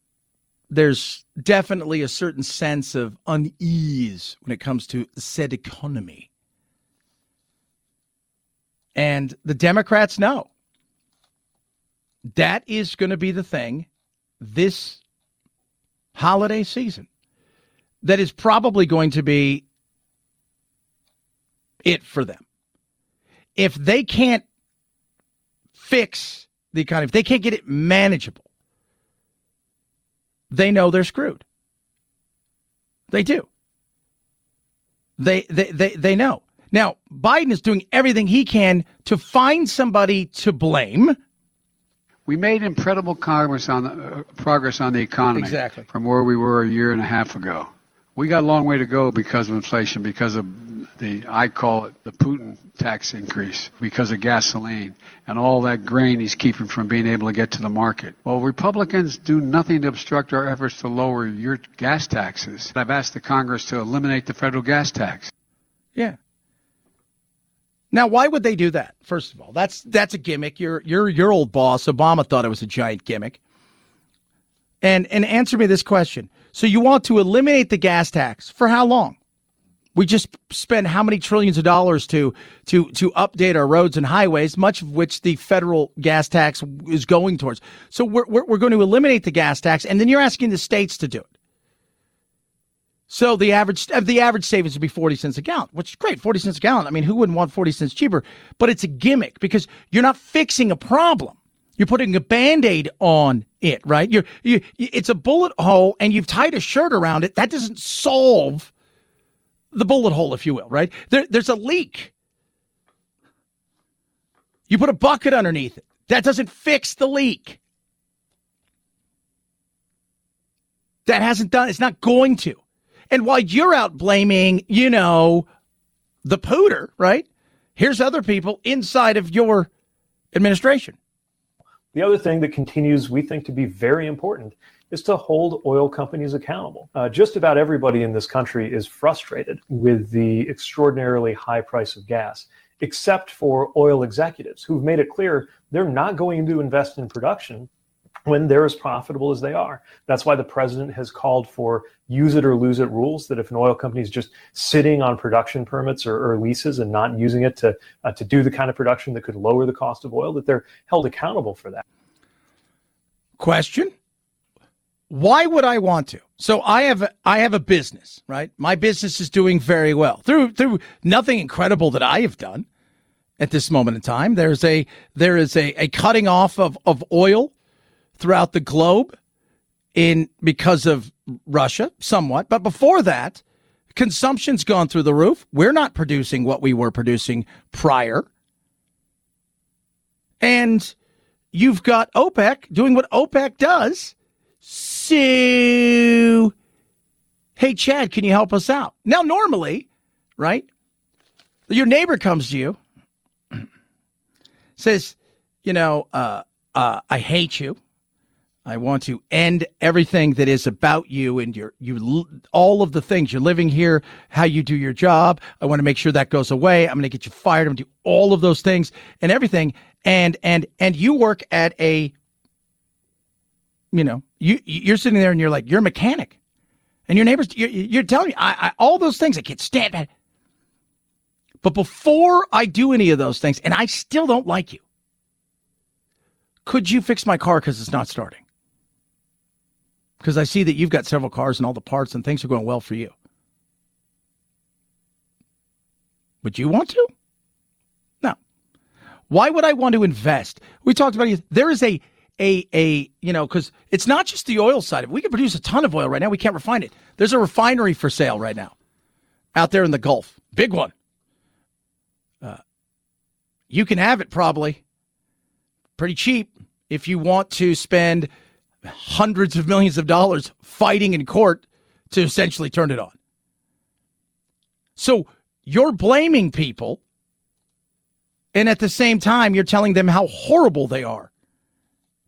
there's definitely a certain sense of unease when it comes to said economy. And the Democrats know. That is going to be the thing this holiday season that is probably going to be it for them. If they can't fix the economy, if they can't get it manageable, they know they're screwed. They do. They know. Now, Biden is doing everything he can to find somebody to blame. We made incredible progress on the economy from where we were a year and a half ago. We got a long way to go because of inflation, because of I call it the Putin tax increase, because of gasoline and all that grain he's keeping from being able to get to the market. Well, Republicans do nothing to obstruct our efforts to lower your gas taxes. I've asked the Congress to eliminate the federal gas tax. Yeah. Now, why would they do that? First of all, that's a gimmick. Your old boss, Obama, thought it was a giant gimmick. And answer me this question. So you want to eliminate the gas tax for how long? We just spend how many trillions of dollars to update our roads and highways, much of which the federal gas tax is going towards. So we're going to eliminate the gas tax, and then you're asking the states to do it. So the average savings would be 40 cents a gallon, which is great, 40 cents a gallon. I mean, who wouldn't want 40 cents cheaper? But it's a gimmick because you're not fixing a problem. You're putting a Band-Aid on it, right? It's a bullet hole and you've tied a shirt around it. That doesn't solve the bullet hole, if you will, right? There's a leak. You put a bucket underneath it. That doesn't fix the leak. That hasn't done, it's not going to. And while you're out blaming, you know, the pooter, right? Here's other people inside of your administration. The other thing that continues, we think, to be very important is to hold oil companies accountable. Just about everybody in this country is frustrated with the extraordinarily high price of gas, except for oil executives who've made it clear they're not going to invest in production when they're as profitable as they are. That's why the president has called for use it or lose it rules, that if an oil company is just sitting on production permits or leases and not using it to do the kind of production that could lower the cost of oil, that they're held accountable for that. Question? Why would I want to? So I have a business, right? My business is doing very well through nothing incredible that I have done at this moment in time. There is a cutting off of oil throughout the globe because of Russia somewhat. But before that, consumption's gone through the roof. We're not producing what we were producing prior. And you've got OPEC doing what OPEC does. So, hey, Chad, can you help us out? Now, normally, right, your neighbor comes to you, says, you know, I hate you. I want to end everything that is about you and you all of the things you're living here, how you do your job. I want to make sure that goes away. I'm going to get you fired. I'm going to do all of those things and everything. And you work at a, you know, you're sitting there and you're like, you're a mechanic, and your neighbors, you're telling me I all those things I can't stand that. But before I do any of those things, and I still don't like you, could you fix my car because it's not starting? Because I see that you've got several cars and all the parts and things are going well for you. Would you want to? No. Why would I want to invest? We talked about it. There is a you know, because it's not just the oil side of it. We can produce a ton of oil right now. We can't refine it. There's a refinery for sale right now out there in the Gulf. Big one. You can have it probably pretty cheap if you want to spend hundreds of millions of dollars fighting in court to essentially turn it on. So you're blaming people, and at the same time, you're telling them how horrible they are.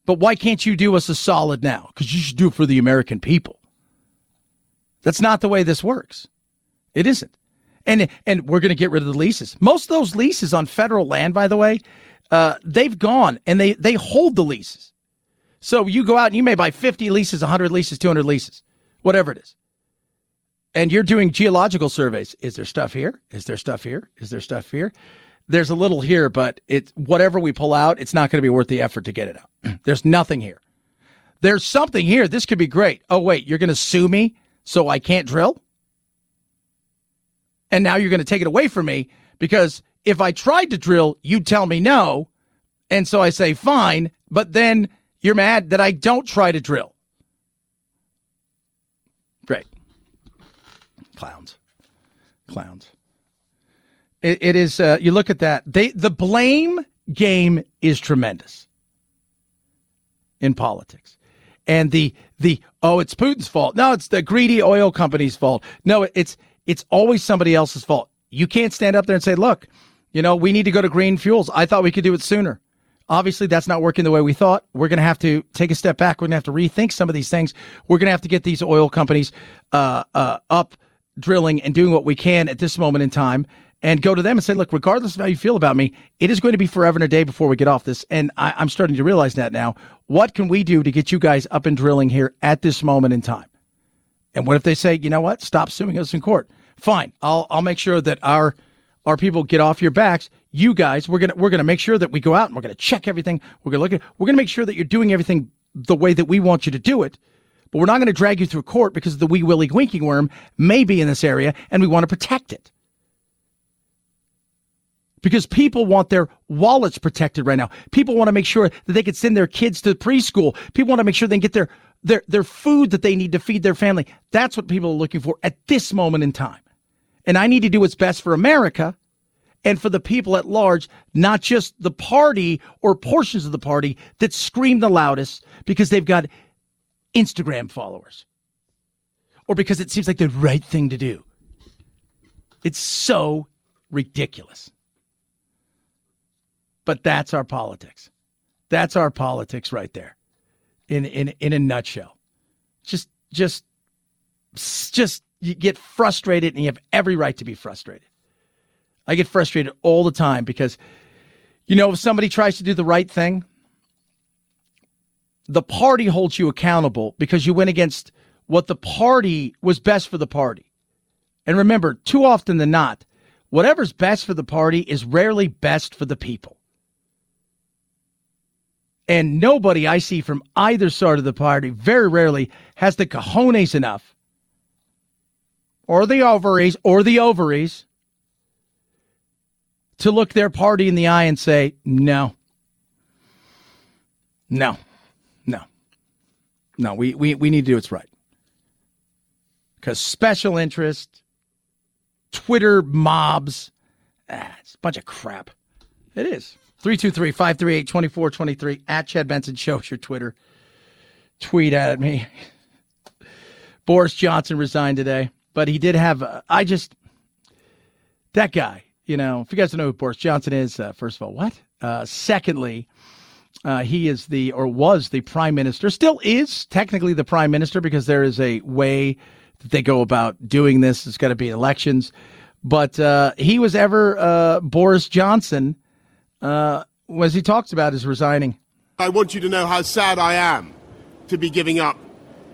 But why can't you do us a solid now? Because you should do it for the American people. That's not the way this works. It isn't. And we're going to get rid of the leases. Most of those leases on federal land, by the way, they've gone, and they hold the leases. So you go out and you may buy 50 leases, 100 leases, 200 leases, whatever it is. And you're doing geological surveys. Is there stuff here? Is there stuff here? Is there stuff here? There's a little here, but whatever we pull out, it's not going to be worth the effort to get it out. There's nothing here. There's something here. This could be great. Oh, wait, you're going to sue me so I can't drill? And now you're going to take it away from me because if I tried to drill, you'd tell me no. And so I say, fine, but then you're mad that I don't try to drill. Great. Clowns. It is, you look at that, the blame game is tremendous in politics. And the it's Putin's fault. No, it's the greedy oil company's fault. No, it's always somebody else's fault. You can't stand up there and say, look, you know, we need to go to green fuels. I thought we could do it sooner. Obviously, that's not working the way we thought. We're going to have to take a step back. We're going to have to rethink some of these things. We're going to have to get these oil companies up drilling and doing what we can at this moment in time. And go to them and say, look, regardless of how you feel about me, it is going to be forever and a day before we get off this. And I'm starting to realize that now. What can we do to get you guys up and drilling here at this moment in time? And what if they say, you know what, stop suing us in court? Fine, I'll make sure that our people get off your backs. You guys, we're gonna make sure that we go out and we're gonna check everything. We're gonna we're gonna make sure that you're doing everything the way that we want you to do it. But we're not gonna drag you through court because the wee willy winking worm may be in this area, and we want to protect it. Because people want their wallets protected right now. People want to make sure that they can send their kids to preschool. People want to make sure they can get their food that they need to feed their family. That's what people are looking for at this moment in time. and I need to do what's best for America and for the people at large, not just the party or portions of the party that scream the loudest because they've got Instagram followers or because it seems like the right thing to do. It's so ridiculous. But that's our politics. That's our politics right there in a nutshell. Just you get frustrated, and you have every right to be frustrated. I get frustrated all the time because, you know, if somebody tries to do the right thing, the party holds you accountable because you went against what the party was best for the party. And remember, too often than not, whatever's best for the party is rarely best for the people. And nobody I see from either side of the party very rarely has the cojones enough or the ovaries to look their party in the eye and say, no, we need to do what's right. Because special interest, Twitter mobs, it's a bunch of crap. It is. 323-538-2423 at Chad Benson Show is your Twitter. Tweet at me. Boris Johnson resigned today, but he did have, that guy, you know, if you guys don't know who Boris Johnson is, first of all, what? Secondly, he is was the prime minister, still is technically the prime minister because there is a way that they go about doing this. It's got to be elections, but he was Boris Johnson. As he talks about his resigning. I want you to know how sad I am to be giving up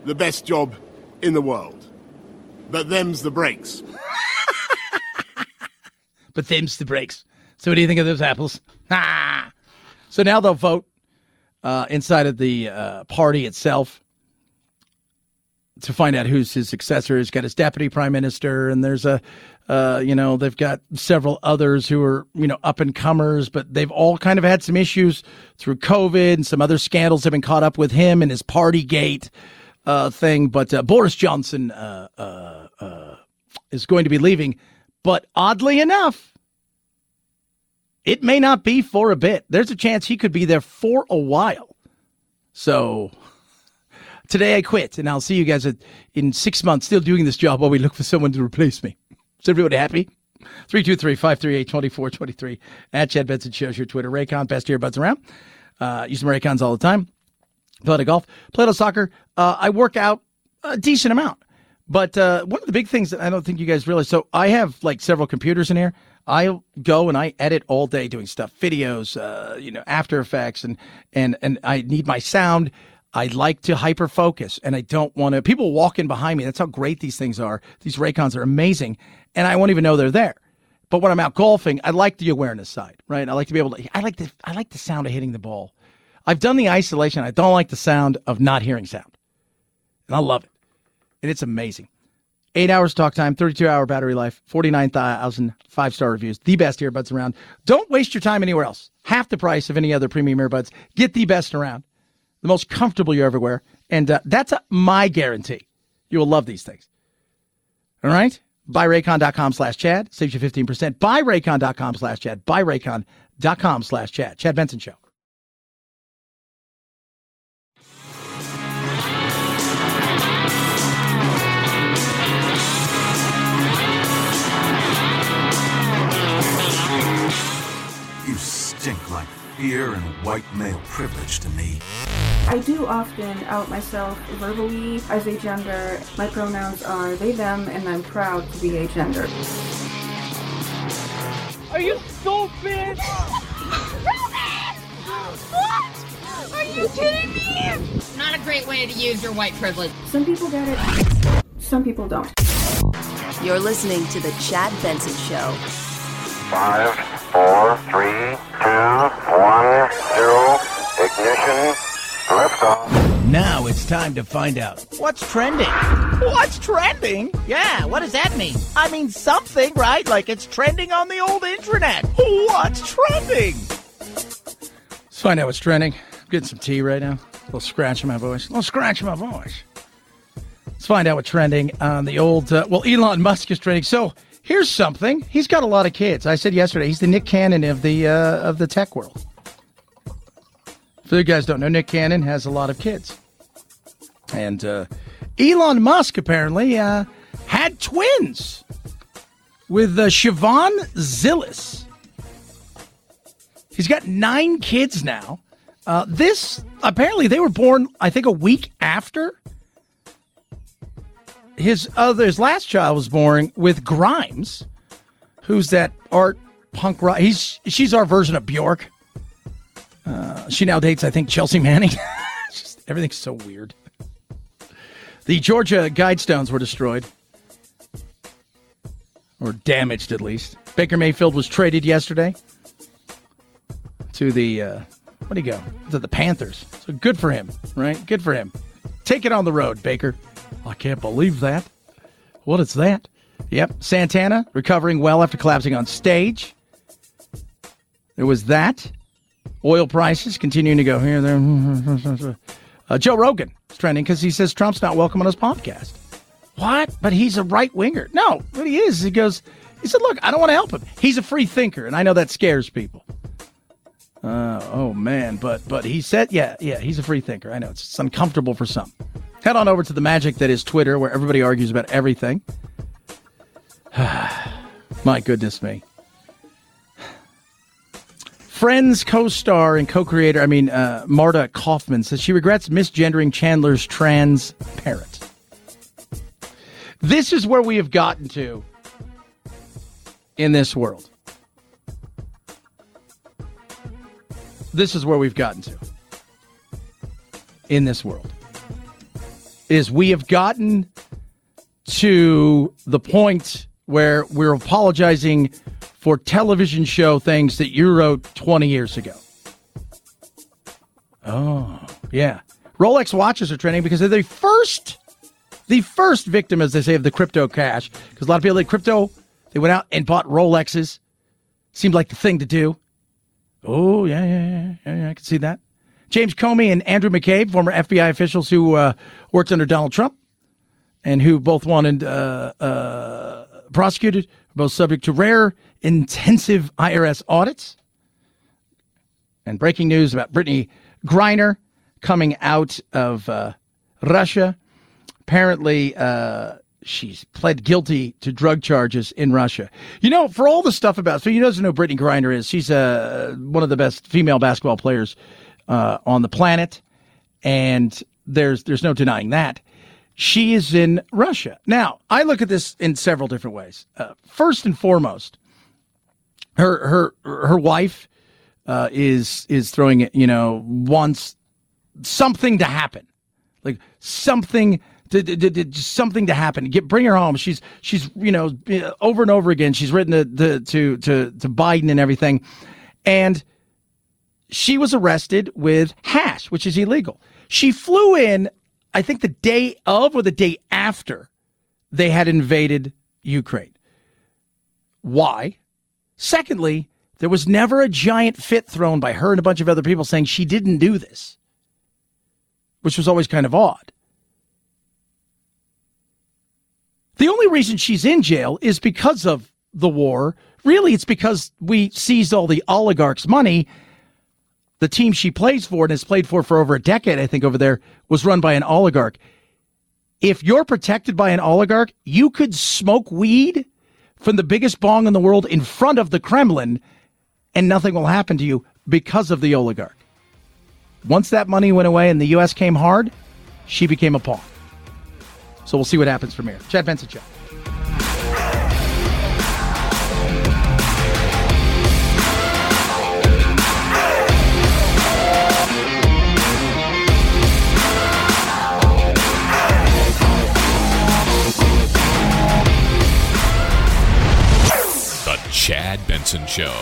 the best job in the world. But them's the breaks. But them's the breaks. So what do you think of those apples? Ah! So now they'll vote inside of the party itself to find out who's his successor. He's got his deputy prime minister, and there's they've got several others who are, you know, up and comers, but they've all kind of had some issues through COVID and some other scandals have been caught up with him and his Partygate thing. But Boris Johnson is going to be leaving. But oddly enough, it may not be for a bit. There's a chance he could be there for a while. So today I quit, and I'll see you guys in 6 months still doing this job while we look for someone to replace me. Is everybody happy? 323-538-2423 at Chad Benson Shows your Twitter. Raycon, best earbuds around. Use my Raycons all the time. Play a little golf. Play a little soccer. I work out a decent amount. But one of the big things that I don't think you guys realize, so I have like several computers in here. I go and I edit all day doing stuff, videos, After Effects, and I need my sound. I like to hyper-focus, and I don't want to. People walk in behind me. That's how great these things are. These Raycons are amazing, and I won't even know they're there. But when I'm out golfing, I like the awareness side, right? I like to be able to. I like the sound of hitting the ball. I've done the isolation. I don't like the sound of not hearing sound, and I love it, and it's amazing. 8 hours talk time, 32-hour battery life, 49,000 5-star reviews. The best earbuds around. Don't waste your time anywhere else. Half the price of any other premium earbuds. Get the best around. The most comfortable you're ever wear. And that's my guarantee. You will love these things. All right? Buyraycon.com/Chad. Saves you 15%. Buyraycon.com/Chad. Buyraycon.com/Chad. Chad Benson Show. You stink like fear and white male privilege to me. I do often out myself verbally as a gender. My pronouns are they, them, and I'm proud to be a gender. Are you stupid? What? Are you kidding me? Not a great way to use your white privilege. Some people get it. Some people don't. You're listening to The Chad Benson Show. 5, 4, 3, 2, 1, 0. Ignition. Liftoff. Now it's time to find out what's trending. What's trending? Yeah, what does that mean? I mean something, right? Like it's trending on the old internet. What's trending? Let's find out what's trending. I'm getting some tea right now. A little scratch in my voice. Let's find out what's trending on the old. Elon Musk is trending. So Here's something. He's got a lot of kids. I said yesterday, he's the Nick Cannon of the tech world. For you guys don't know, Nick Cannon has a lot of kids. And Elon Musk apparently had twins with Siobhan Zillis. He's got 9 kids now. This, apparently they were born, I think, a week after his last child was born, with Grimes, who's that art punk rock. She's our version of Bjork. She now dates, I think, Chelsea Manning. Just, everything's so weird. The Georgia Guidestones were destroyed. Or damaged, at least. Baker Mayfield was traded yesterday to the, where'd he go? To the Panthers. So good for him, right? Good for him. Take it on the road, Baker. I can't believe that. What is that? Yep. Santana recovering well after collapsing on stage. There was that. Oil prices continuing to go here, there. Joe Rogan is trending because he says Trump's not welcome on his podcast. What? But he's a right-winger. No, what he is, he said, look, I don't want to help him. He's a free thinker, and I know that scares people. Oh, man, but he said, yeah, he's a free thinker. I know, it's uncomfortable for some. Head on over to the magic that is Twitter, where everybody argues about everything. My goodness me. Friends co-star and co-creator, Marta Kaufman, says she regrets misgendering Chandler's trans parent. This is where we have gotten to in this world. This is where we've gotten to in this world. Is we have gotten to the point where we're apologizing for television show things that you wrote 20 years ago. Oh, yeah. Rolex watches are trending because they're the first victim, as they say, of the crypto crash. Because a lot of people like crypto, they went out and bought Rolexes. Seemed like the thing to do. Oh, yeah, I can see that. James Comey and Andrew McCabe, former FBI officials who worked under Donald Trump and who both wanted prosecuted, both subject to rare, intensive IRS audits. And breaking news about Brittany Griner coming out of Russia. Apparently, she's pled guilty to drug charges in Russia. You know, for all the stuff about... So you guys know who Brittany Griner is. She's one of the best female basketball players on the planet, and there's no denying that. She is in Russia. Now, I look at this in several different ways. First and foremost, her wife is throwing it, wants something to happen. Like something to happen. Bring her home. She's over and over again, she's written to Biden and everything. And she was arrested with hash, which is illegal. She flew in, I think, the day of or the day after they had invaded Ukraine. Why? Secondly, there was never a giant fit thrown by her and a bunch of other people saying she didn't do this, which was always kind of odd. The only reason she's in jail is because of the war. Really, it's because we seized all the oligarchs' money. The team she plays for and has played for over a decade, I think, over there, was run by an oligarch. If you're protected by an oligarch, you could smoke weed from the biggest bong in the world in front of the Kremlin, and nothing will happen to you because of the oligarch. Once that money went away and the U.S. came hard, she became a pawn. So we'll see what happens from here. Chad Benson, Chad. Chad Benson Show.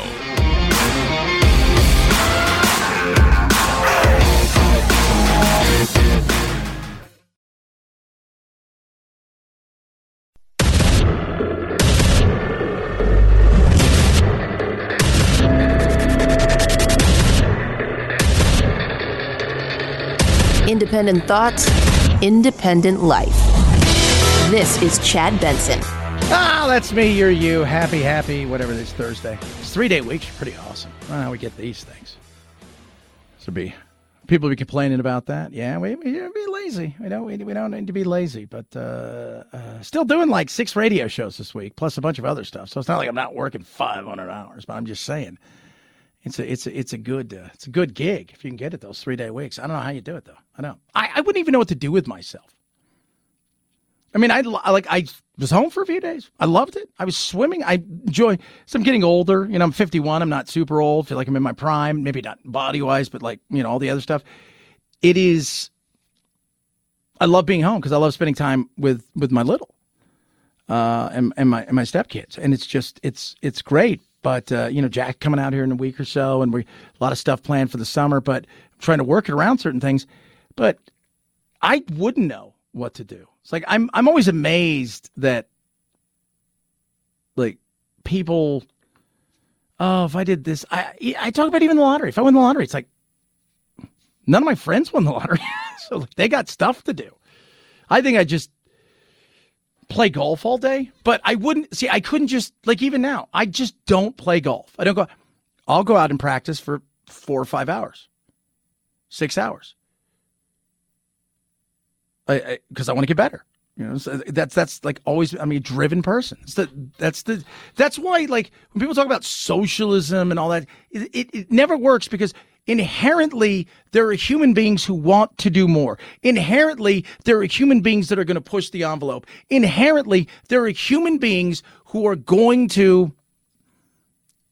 Independent thoughts, independent life. This is Chad Benson. Ah, that's me, you're you, happy, whatever this Thursday. It's 3-day weeks, pretty awesome. I don't know how we get these things. So people be complaining about that. Yeah, we're be lazy. We don't need to be lazy, but still doing like 6 radio shows this week, plus a bunch of other stuff. So it's not like I'm not working 500 hours, but I'm just saying it's a good gig if you can get it those 3-day weeks. I don't know how you do it though. I know. I wouldn't even know what to do with myself. I mean, I was home for a few days. I loved it. I was swimming. I enjoy. So I'm getting older. You know, I'm 51. I'm not super old. Feel like I'm in my prime. Maybe not body wise, but like, you know, all the other stuff. It is. I love being home because I love spending time with my little and my stepkids. And it's just it's great. But, you know, Jack coming out here in a week or so and a lot of stuff planned for the summer. But I'm trying to work it around certain things. But I wouldn't know what to do. It's like I'm always amazed that like people, oh, if I did this, I talk about even the lottery. If I win the lottery, it's like none of my friends won the lottery. So like, they got stuff to do. I think I just play golf all day, but I couldn't just like, even now, I just don't play golf. I'll go out and practice for 4 or 5 hours, 6 hours. Because I want to get better, you know. So that's like always. I mean, a driven person. That's why like when people talk about socialism and all that, it never works because inherently there are human beings who want to do more. Inherently there are human beings that are going to push the envelope. Inherently there are human beings who are going to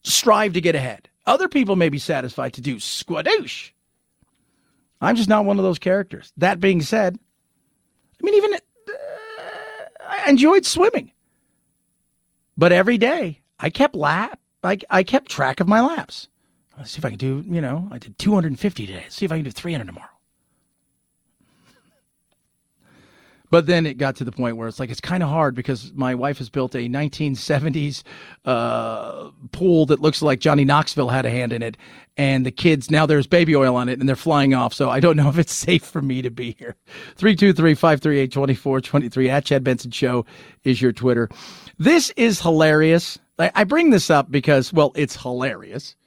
strive to get ahead. Other people may be satisfied to do squadoosh. I'm just not one of those characters. That being said. I mean, even I enjoyed swimming, but every day I kept track of my laps. Let's see if I can do, you know, I did 250 today. Let's see if I can do 300 tomorrow. But then it got to the point where it's like, it's kind of hard because my wife has built a 1970s pool that looks like Johnny Knoxville had a hand in it. And the kids, now there's baby oil on it and they're flying off. So I don't know if it's safe for me to be here. 323-538-2423 at Chad Benson Show is your Twitter. This is hilarious. I bring this up because, well, it's hilarious.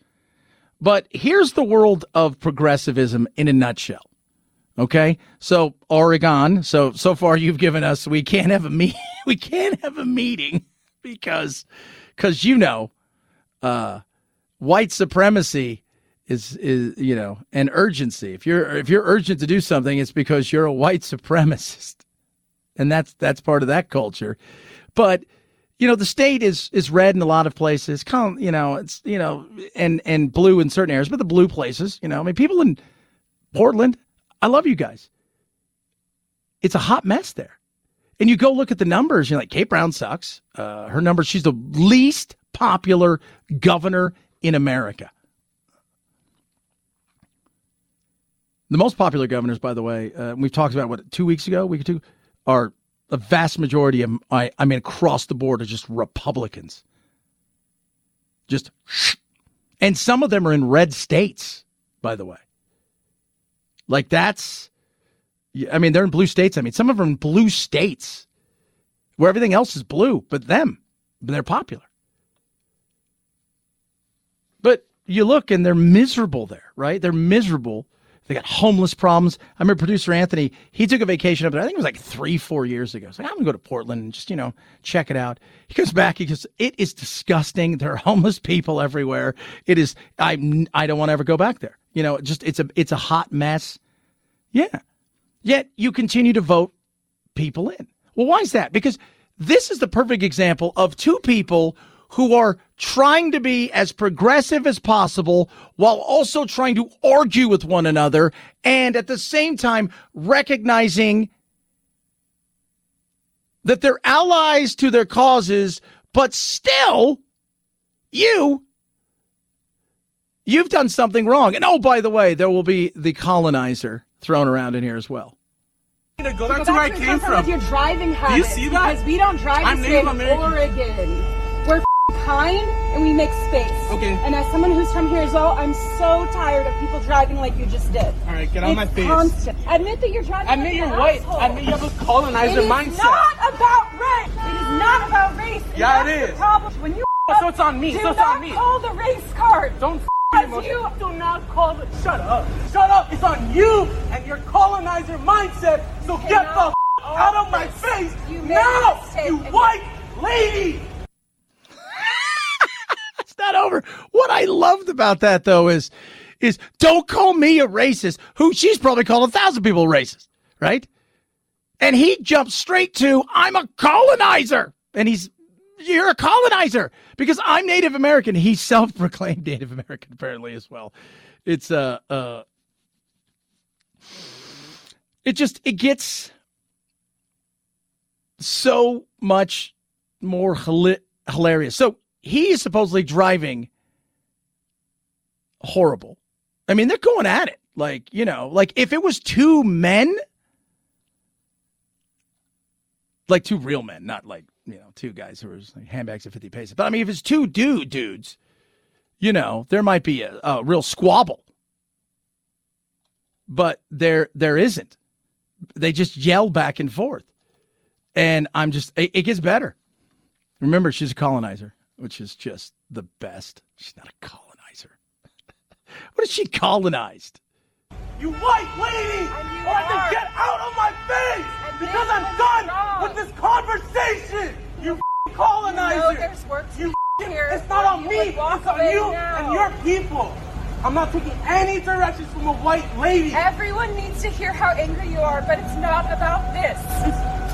But here's the world of progressivism in a nutshell. Okay, so Oregon. So far you've given us we can't have a meeting because you know, white supremacy is you know an urgency. If you're urgent to do something, it's because you're a white supremacist, and that's part of that culture. But you know the state is red in a lot of places. You know it's you know and blue in certain areas, but the blue places. You know, I mean people in Portland. I love you guys. It's a hot mess there. And you go look at the numbers, you're like, Kate Brown sucks. Her numbers, she's the least popular governor in America. The most popular governors, by the way, we've talked about, what, 2 weeks ago, week or two, are the vast majority of, I mean, across the board are just Republicans. Just, and some of them are in red states, by the way. Like that's, I mean, they're in blue states. I mean, some of them in blue states where everything else is blue, but they're popular. But you look and they're miserable there, right? They're miserable. They got homeless problems. I remember producer Anthony, he took a vacation up there. I think it was like 3-4 years ago. He's like, I'm going to go to Portland and just, you know, check it out. He comes back. He goes, it is disgusting. There are homeless people everywhere. It is, I don't want to ever go back there. You know, just it's a hot mess. Yeah. Yet you continue to vote people in. Well, why is that? Because this is the perfect example of two people who are trying to be as progressive as possible while also trying to argue with one another and at the same time recognizing that they're allies to their causes, but still you've done something wrong. And oh, by the way, there will be the colonizer thrown around in here as well. Go back to where I came from. Your driving habits. Do you see that? Because we don't drive in Oregon. We're kind and we make space. Okay. And as someone who's from here as well, I'm so tired of people driving like you just did. All right, get out of my face. Constant. Admit that you're driving like an asshole. Admit you're white. Admit you have a colonizer mindset. It's not about race. It is not about race. Yeah, it is. The problem. When you so it's on me. So it's on me. Do not call the race card. Don't you do not call the. Shut up. Shut up. It's on you and your colonizer mindset. So get the out of my face now, you white lady. It's not over. What I loved about that though is don't call me a racist. Who she's probably called 1,000 people racist, right? And he jumps straight to, I'm a colonizer. And you're a colonizer because I'm Native American. He's self-proclaimed Native American apparently as well. It's it gets so much more hilarious. So he is supposedly driving horrible. I mean, they're going at it. Like, you know, like if it was two men, like two real men, not like, you know, two guys who are like handbags at 50 pesos. But I mean, if it's two dudes, you know, there might be a real squabble. But there isn't. They just yell back and forth. And I'm just, it gets better. Remember, she's a colonizer, which is just the best. She's not a colonizer. What is she colonized? You white lady, you want to get out of my face because I'm done with this conversation. You colonizer. It's not on me. It's on you and your people. I'm not taking any directions from a white lady. Everyone needs to hear how angry you are, but it's not about this.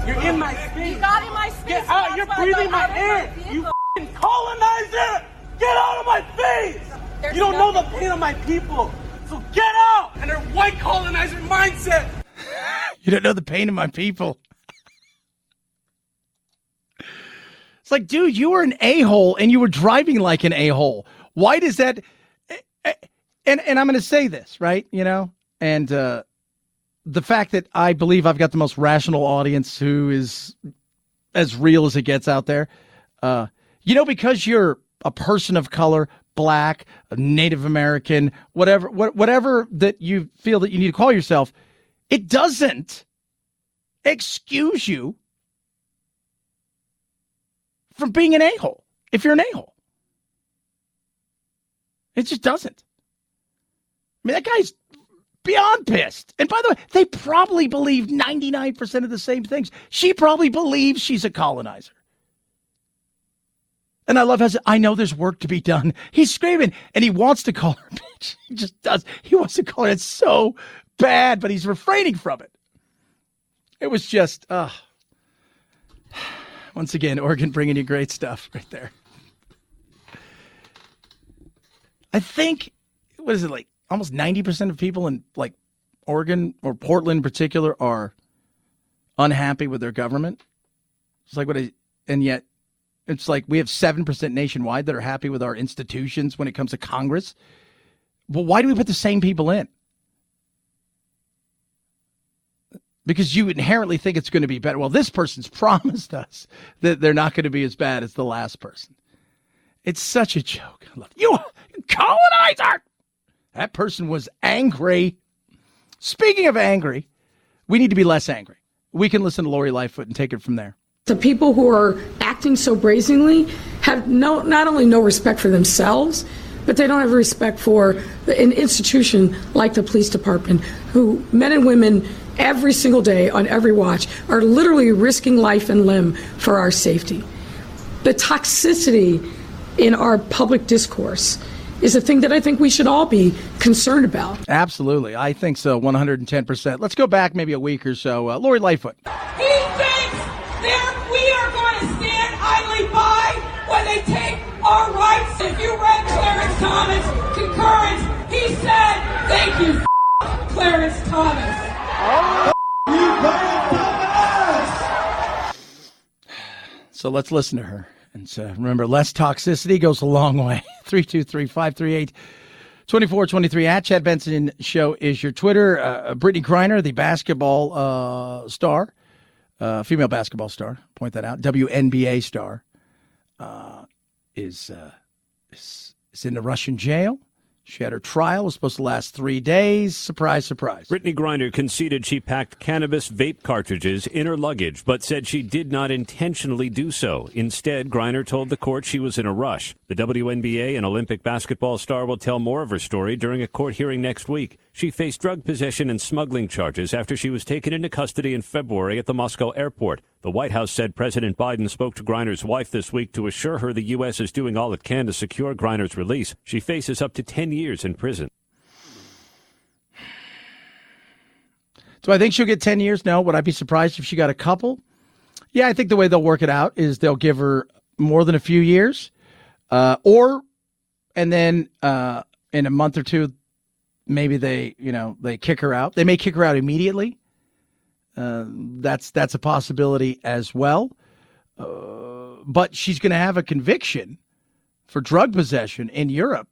You're in my space. You're not in my space. Get out. You're breathing my air. You colonizer. Get out of my face. You don't know the pain of my people. So get out! And her white colonizer mindset! You don't know the pain of my people. It's like, dude, you were an a-hole and you were driving like an a-hole. Why does that... And I'm going to say this, right? You know? And the fact that I believe I've got the most rational audience who is as real as it gets out there. You know, because you're a person of color... Black, Native American, whatever that you feel that you need to call yourself, it doesn't excuse you from being an a-hole. If you're an a-hole, it just doesn't. I mean, that guy's beyond pissed. And by the way, they probably believe 99% of the same things. She probably believes she's a colonizer. And I love how I know there's work to be done. He's screaming and he wants to call her a bitch. He just does. He wants to call her. It's so bad, but he's refraining from it. It was just, once again, Oregon bringing you great stuff right there. I think, what is it, like almost 90% of people in like Oregon or Portland in particular are unhappy with their government. It's like and yet. It's like we have 7% nationwide that are happy with our institutions when it comes to Congress. Well, why do we put the same people in? Because you inherently think it's going to be better. Well, this person's promised us that they're not going to be as bad as the last person. It's such a joke. I love you colonizer! That person was angry. Speaking of angry, we need to be less angry. We can listen to Lori Lightfoot and take it from there. The people who are acting so brazenly have not only no respect for themselves, but they don't have respect for an institution like the police department, who men and women every single day on every watch are literally risking life and limb for our safety. The toxicity in our public discourse is a thing that I think we should all be concerned about. Absolutely. I think so, 110%. Let's go back maybe a week or so. Lori Lightfoot. All right, so if you read Clarence Thomas' concurrence, he said, thank you, Clarence Thomas. All right, you Clarence Thomas! So let's listen to her. And remember, less toxicity goes a long way. 323-538-2423 at Chad Benson Show is your Twitter. Brittany Griner, the basketball star, female basketball star, point that out, WNBA star, is in the Russian jail. She had her trial. It was supposed to last 3 days. Surprise, surprise. Brittany Griner conceded she packed cannabis vape cartridges in her luggage, but said she did not intentionally do so. Instead, Griner told the court she was in a rush. The WNBA and Olympic basketball star will tell more of her story during a court hearing next week. She faced drug possession and smuggling charges after she was taken into custody in February at the Moscow airport. The White House said President Biden spoke to Griner's wife this week to assure her the U.S. is doing all it can to secure Griner's release. She faces up to 10 years in prison. Do I think she'll get 10 years? No. Would I be surprised if she got a couple? Yeah, I think the way they'll work it out is they'll give her more than a few years. And then in a month or two, maybe they kick her out. They may kick her out immediately. That's a possibility as well. But she's going to have a conviction for drug possession in Europe.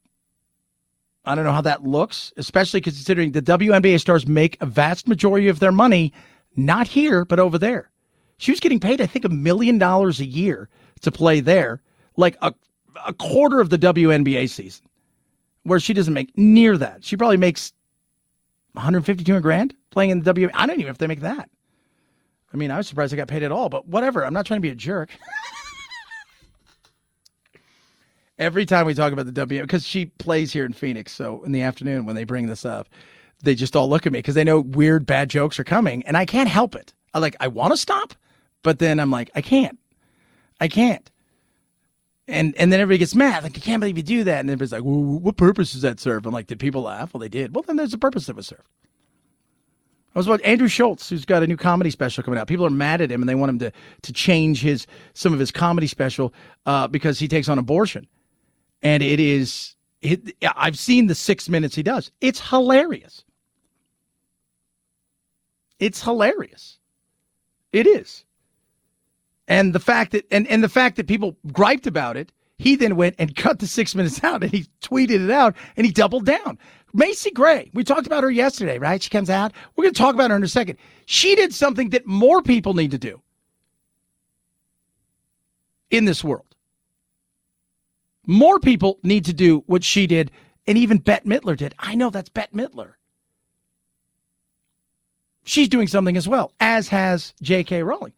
I don't know how that looks, especially considering the WNBA stars make a vast majority of their money, not here, but over there. She was getting paid, I think, $1 million a year to play there, like a quarter of the WNBA season, where she doesn't make near that. She probably makes $150,200 playing in the WNBA. I don't even know if they make that. I mean, I was surprised I got paid at all, but whatever. I'm not trying to be a jerk. Every time we talk about the WNBA, because she plays here in Phoenix, so in the afternoon when they bring this up, they just all look at me because they know weird, bad jokes are coming, and I can't help it. I want to stop, but then I'm like, I can't. And then everybody gets mad. Like, I can't believe you do that. And everybody's like, well, what purpose does that serve? I'm like, did people laugh? Well, they did. Well, then there's a purpose that was served. I was about Andrew Schultz, who's got a new comedy special coming out. People are mad at him, and they want him to change some of his comedy special because he takes on abortion. And I've seen the 6 minutes he does. It's hilarious. It's hilarious. It is. And the fact that people griped about it, he then went and cut the 6 minutes out, and he tweeted it out, and he doubled down. Macy Gray, we talked about her yesterday, right? She comes out. We're going to talk about her in a second. She did something that more people need to do in this world. More people need to do what she did, and even Bette Midler did. I know that's Bette Midler. She's doing something as well, as has J.K. Rowling.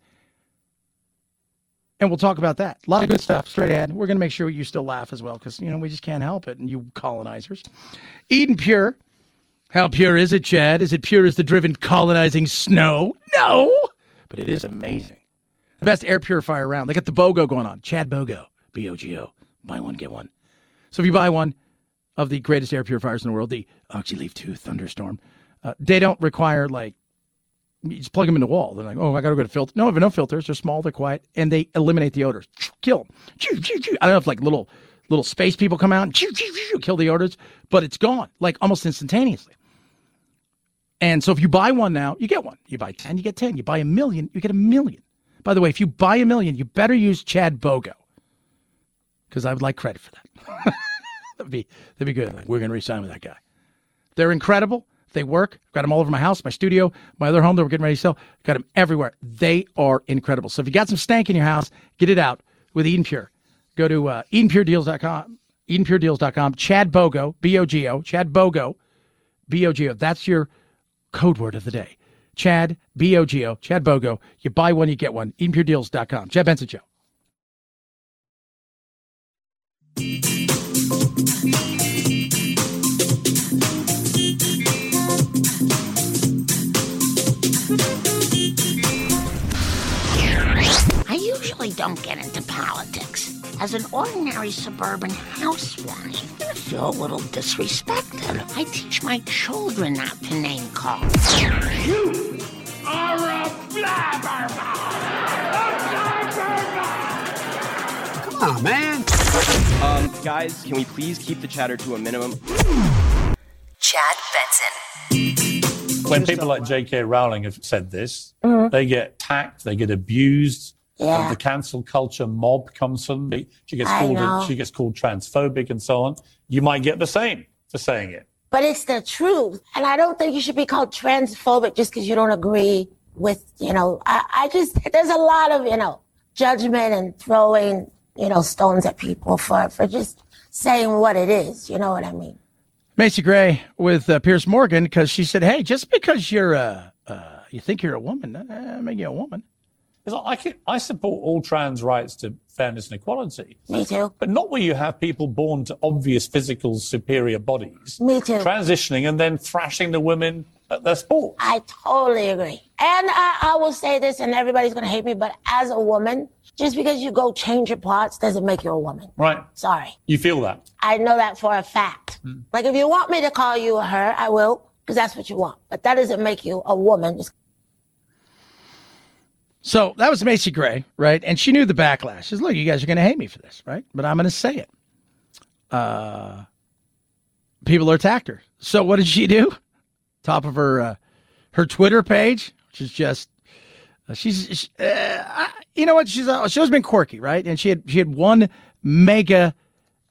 And we'll talk about that. A lot of good stuff straight ahead. We're going to make sure you still laugh as well because, we just can't help it. And you colonizers. Eden Pure. How pure is it, Chad? Is it pure as the driven colonizing snow? No. But it is amazing. The best air purifier around. They got the BOGO going on. Chad BOGO. B-O-G-O. Buy one, get one. So if you buy one of the greatest air purifiers in the world, the Oxyleaf 2 Thunderstorm, they don't require, you just plug them in the wall. They're like, oh, I got to go to filter. No, no filters. They're small. They're quiet. And they eliminate the odors. Kill them. I don't know if little space people come out and kill the odors, but it's gone almost instantaneously. And so if you buy one now, you get one. You buy 10, you get 10. You buy 1,000,000, you get 1,000,000. By the way, if you buy 1,000,000, you better use Chad BOGO because I would like credit for that. that'd be good. We're going to re-sign with that guy. They're incredible. They work. I've got them all over my house, my studio, my other home that we're getting ready to sell. I've got them everywhere. They are incredible. So if you got some stank in your house, get it out with Eden Pure. Go to EdenPureDeals.com, EdenPureDeals.com, Chad BOGO, B-O-G-O, Chad BOGO, B-O-G-O. That's your code word of the day. Chad, B-O-G-O, Chad BOGO. You buy one, you get one. EdenPureDeals.com. Chad Benson Show. I don't get into politics. As an ordinary suburban housewife, I feel a little disrespected. I teach my children not to name call. You are a blabbermouth! Come on, man! Guys, can we please keep the chatter to a minimum? Chad Benson. When people like J.K. Rowling have said this, they get attacked, they get abused. Yeah. The cancel culture mob comes from me. She gets called transphobic and so on. You might get the same for saying it. But it's the truth. And I don't think you should be called transphobic just because you don't agree with, there's a lot of, judgment and throwing, stones at people for just saying what it is. You know what I mean? Macy Gray with Piers Morgan, because she said, hey, just because you're you think you're a woman, make you a woman. I support all trans rights to fairness and equality. Me too. But not where you have people born to obvious physical superior bodies. Me too. Transitioning and then thrashing the women at their sport. I totally agree. And I will say this, and everybody's going to hate me, but as a woman, just because you go change your parts doesn't make you a woman. Right. Sorry. You feel that? I know that for a fact. Mm. Like, if you want me to call you a her, I will, because that's what you want. But that doesn't make you a woman. So that was Macy Gray, right? And she knew the backlash. She says, look, you guys are going to hate me for this, right? But I'm going to say it. People attacked her. So what did she do? Top of her her Twitter page, which is just, you know what? She's always been quirky, right? And she had one mega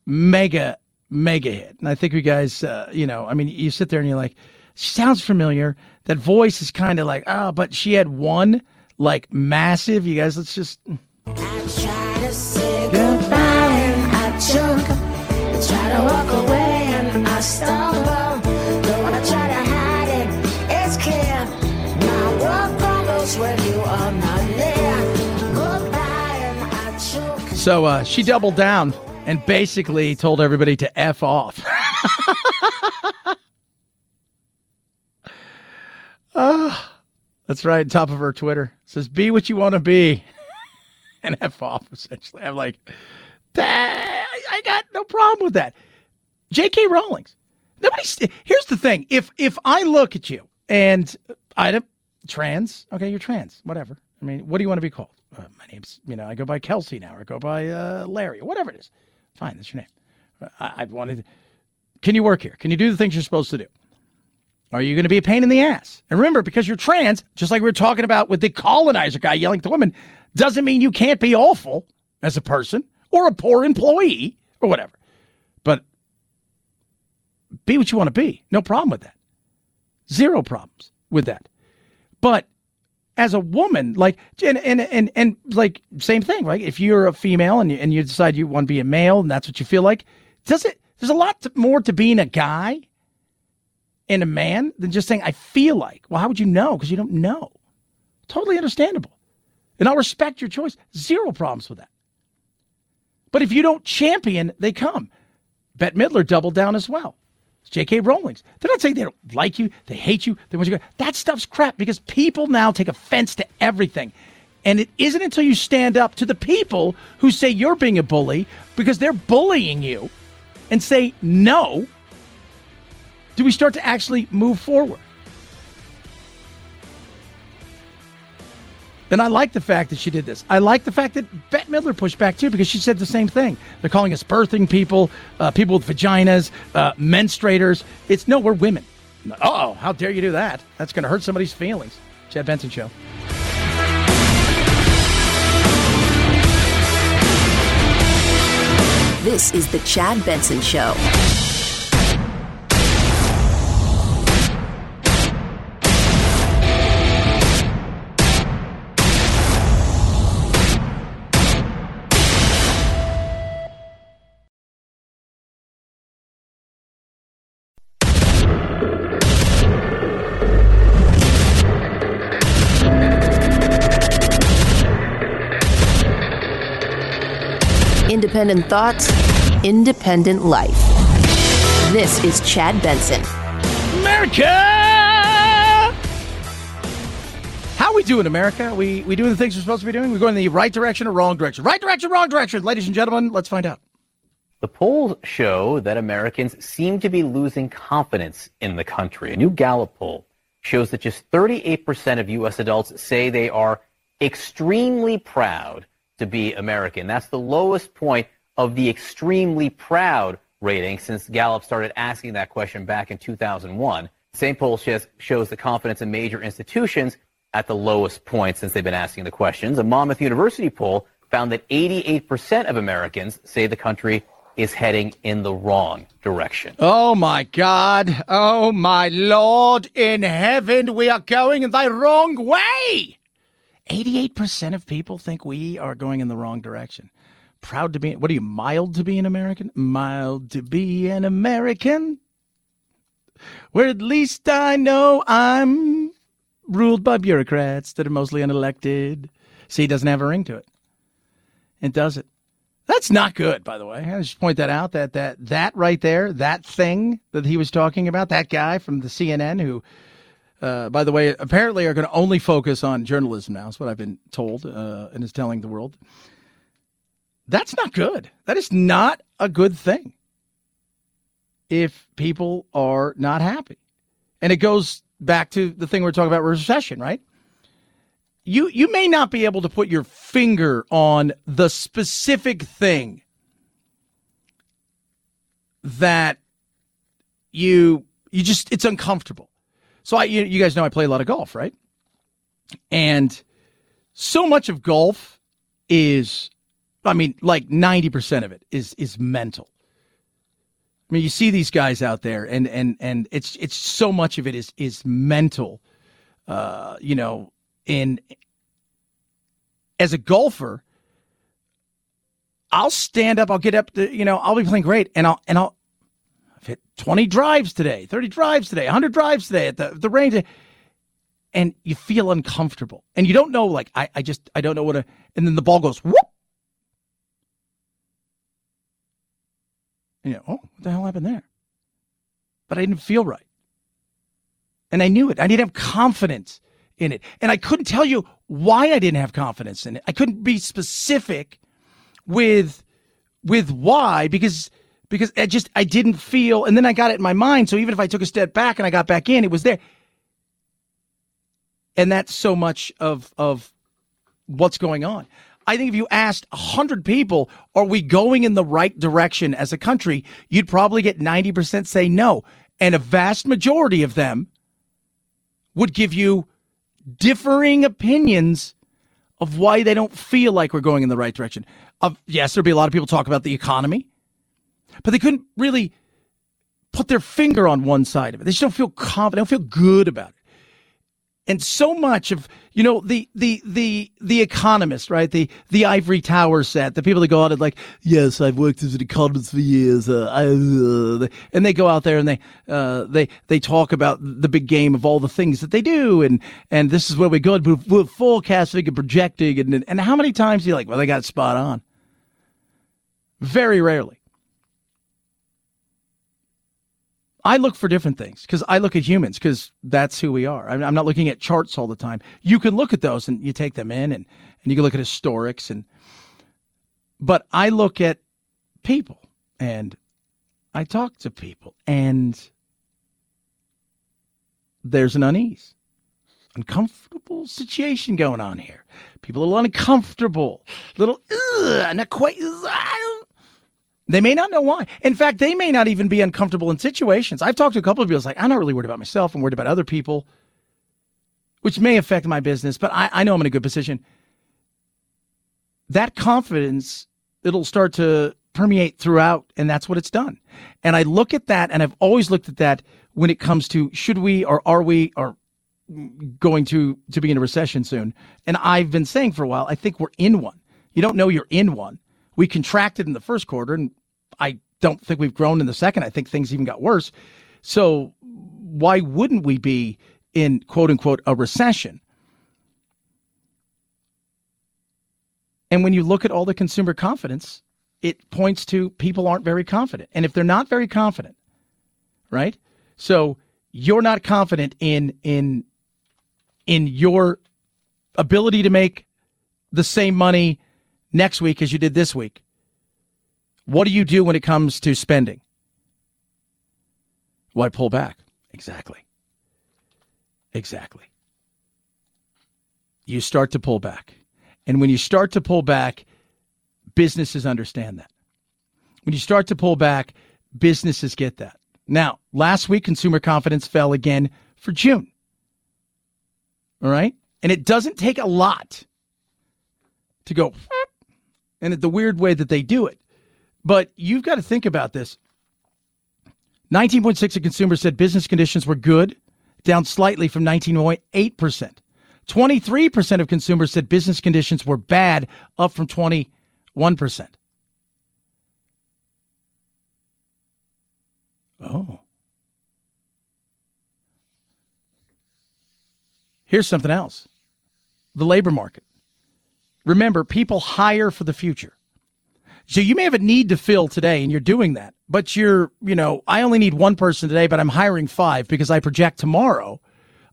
hit. And I think you guys, you sit there and you're like, she sounds familiar. That voice is kind of like, but she had one like massive, you guys, let's just. I try to say goodbye and I choke. I try to walk away and I stumble. Don't want to try to hide it, it's clear. My world crumbles when you are not there. Goodbye and I choke. So she doubled down and basically told everybody to F off. That's right. Top of her Twitter, it says, be what you want to be and F off, essentially. I'm like, I got no problem with that. J.K. Rowling. Here's the thing. If I look at you and I'm trans, okay, you're trans, whatever. I mean, what do you want to be called? My name's, I go by Kelsey now, or I go by Larry, whatever it is. Fine. That's your name. I've wanted. Can you work here? Can you do the things you're supposed to do? Are you going to be a pain in the ass? And remember, because you're trans, just like we were talking about with the colonizer guy yelling at the women, doesn't mean you can't be awful as a person or a poor employee or whatever. But be what you want to be. No problem with that. Zero problems with that. But as a woman, like, and like, same thing. Like, if you're a female and you decide you want to be a male and that's what you feel like, there's a lot more to being a guy and a man than just saying, I feel like. Well, how would you know? Because you don't know. Totally understandable. And I'll respect your choice. Zero problems with that. But if you don't champion, they come. Bette Midler doubled down as well. It's J.K. Rowling's. They're not saying they don't like you, they hate you, they want you to go. That stuff's crap because people now take offense to everything. And it isn't until you stand up to the people who say you're being a bully because they're bullying you and say no, do we start to actually move forward? And I like the fact that she did this. I like the fact that Bette Midler pushed back too, because she said the same thing. They're calling us birthing people, people with vaginas, menstruators. No, we're women. Uh-oh, how dare you do that? That's going to hurt somebody's feelings. Chad Benson Show. This is the Chad Benson Show. Independent thoughts, independent life. This is Chad Benson. America! How we doing, America? We doing the things we're supposed to be doing? We're going in the right direction or wrong direction? Right direction, wrong direction. Ladies and gentlemen, let's find out. The polls show that Americans seem to be losing confidence in the country. A new Gallup poll shows that just 38% of U.S. adults say they are extremely proud to be American. That's the lowest point of the extremely proud rating since Gallup started asking that question back in 2001. The same poll shows the confidence in major institutions at the lowest point since they've been asking the questions. A Monmouth University poll found that 88% of Americans say the country is heading in the wrong direction. Oh my God. Oh my Lord in heaven. We are going in the wrong way. 88% of people think we are going in the wrong direction. Proud to be, what are you, mild to be an American? Mild to be an American? where at least I know I'm ruled by bureaucrats that are mostly unelected. See, it doesn't have a ring to it. It doesn't. That's not good, by the way. I just point that out, that right there, that thing that he was talking about, that guy from the CNN who, by the way, apparently are going to only focus on journalism now, is what I've been told and is telling the world. That's not good. That is not a good thing if people are not happy. And it goes back to the thing we're talking about, recession, right? You may not be able to put your finger on the specific thing that you just, it's uncomfortable. So you guys know I play a lot of golf, right? And so much of golf is, I mean, like 90% of it is mental. I mean, you see these guys out there and it's so much of it is mental, you know. And as a golfer, I'll stand up, I'll get up, I'll be playing great. And I'll I've hit 20 drives today, 30 drives today, 100 drives today at the range. And you feel uncomfortable. And you don't know, like, I don't know what to, and then the ball goes, whoop. And oh, what the hell happened there? But I didn't feel right. And I knew it. I didn't have confidence in it. And I couldn't tell you why I didn't have confidence in it. I couldn't be specific with why, because I didn't feel, and then I got it in my mind. So even if I took a step back and I got back in, it was there. And that's so much of what's going on. I think if you asked 100 people, are we going in the right direction as a country, you'd probably get 90% say no. And a vast majority of them would give you differing opinions of why they don't feel like we're going in the right direction. Yes, there'd be a lot of people talk about the economy, but they couldn't really put their finger on one side of it. They just don't feel confident, don't feel good about it. And so much of, the economist, right? The ivory tower set, the people that go out and like, yes, I've worked as an economist for years. And they go out there and they talk about the big game of all the things that they do. And this is where we're good. We're forecasting and projecting. And how many times are you like, well, they got it spot on? Very rarely. I look for different things because I look at humans because that's who we are. I'm not looking at charts all the time. You can look at those and you take them in and you can look at historics. But I look at people and I talk to people and there's an unease, uncomfortable situation going on here. People are a little uncomfortable, not quite. They may not know why. In fact, they may not even be uncomfortable in situations. I've talked to a couple of people. It's like, I'm not really worried about myself. I'm worried about other people, which may affect my business, but I know I'm in a good position. That confidence, it'll start to permeate throughout, and that's what it's done. And I look at that, and I've always looked at that when it comes to should we or are we or going to be in a recession soon. And I've been saying for a while, I think we're in one. You don't know you're in one. We contracted in the first quarter, and I don't think we've grown in the second. I think things even got worse. So why wouldn't we be in, quote unquote, a recession? And when you look at all the consumer confidence, it points to people aren't very confident. And if they're not very confident, right? So you're not confident in your ability to make the same money next week as you did this week. What do you do when it comes to spending? Well, I pull back. Exactly. You start to pull back. And when you start to pull back, businesses understand that. When you start to pull back, businesses get that. Now, last week, consumer confidence fell again for June. All right? And it doesn't take a lot to go, and the weird way that they do it. But you've got to think about this. 19.6% of consumers said business conditions were good, down slightly from 19.8%. 23% of consumers said business conditions were bad, up from 21%. Oh. Here's something else. The labor market. Remember, people hire for the future. So you may have a need to fill today, and you're doing that. But you're, you know, I only need one person today, but I'm hiring five because I project tomorrow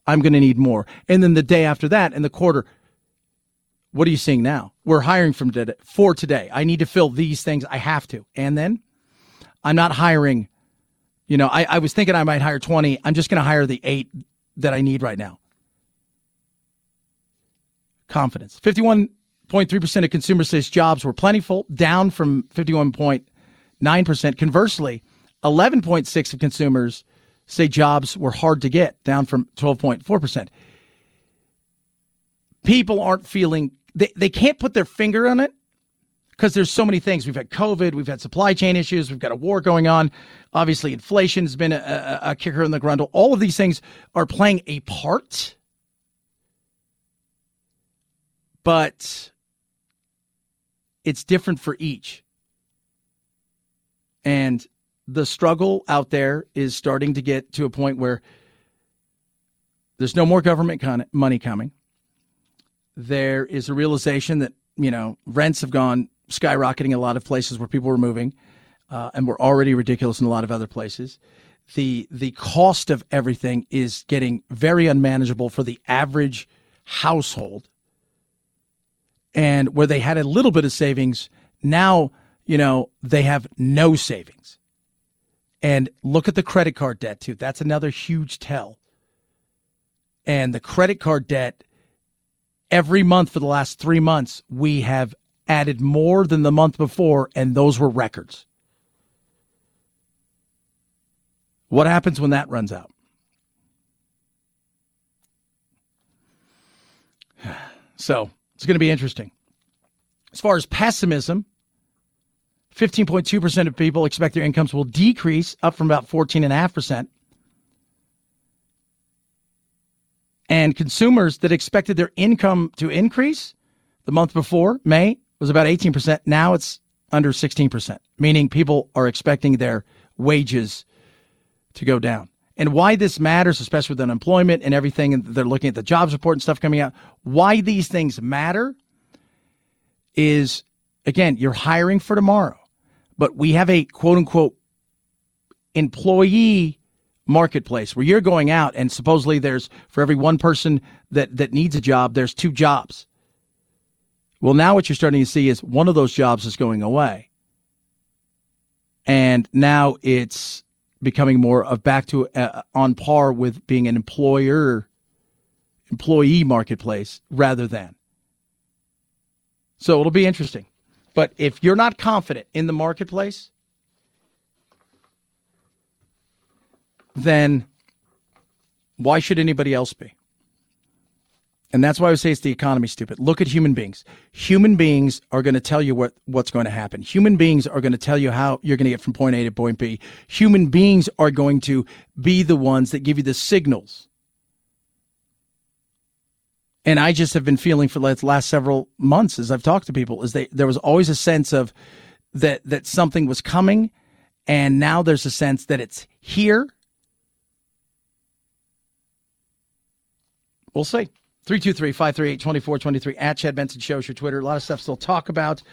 I'm going to need more. And then the day after that and the quarter, what are you seeing now? We're hiring from today, for today. I need to fill these things. I have to. And then I'm not hiring. You know, I was thinking I might hire 20. I'm just going to hire the 8 that I need right now. Confidence. 51.3% of consumers says jobs were plentiful, down from 51.9%. Conversely, 11.6% of consumers say jobs were hard to get, down from 12.4%. People aren't feeling, they can't put their finger on it because there's so many things. We've had COVID, we've had supply chain issues, we've got a war going on. Obviously, inflation has been a kicker in the grundle. All of these things are playing a part. But it's different for each. And the struggle out there is starting to get to a point where there's no more government money coming. There is a realization that, you know, rents have gone skyrocketing in a lot of places where people were moving and were already ridiculous in a lot of other places. The cost of everything is getting very unmanageable for the average household. And where they had a little bit of savings, now, you know, they have no savings. And look at the credit card debt, too. That's another huge tell. And the credit card debt, every month for the last 3 months, we have added more than the month before, and those were records. What happens when that runs out? So it's going to be interesting. As far as pessimism, 15.2% of people expect their incomes will decrease, up from about 14.5%. And consumers that expected their income to increase the month before, May, was about 18%. Now it's under 16%, meaning people are expecting their wages to go down. And why this matters, especially with unemployment and everything, and they're looking at the jobs report and stuff coming out, why these things matter is, again, you're hiring for tomorrow. But we have a quote-unquote employee marketplace where you're going out and supposedly there's, for every one person that needs a job, there's 2 jobs. Well, now what you're starting to see is one of those jobs is going away. And now it's becoming more of back to on par with being an employee marketplace rather than. So it'll be interesting. But if you're not confident in the marketplace, then why should anybody else be? And that's why I would say it's the economy, stupid. Look at human beings. Human beings are going to tell you what's going to happen. Human beings are going to tell you how you're going to get from point A to point B. Human beings are going to be the ones that give you the signals. And I just have been feeling for the last several months as I've talked to people, is there was always a sense of that something was coming, and now there's a sense that it's here. We'll see. 323-538-2423 at Chad Benson Show is your Twitter. A lot of stuff still talk about.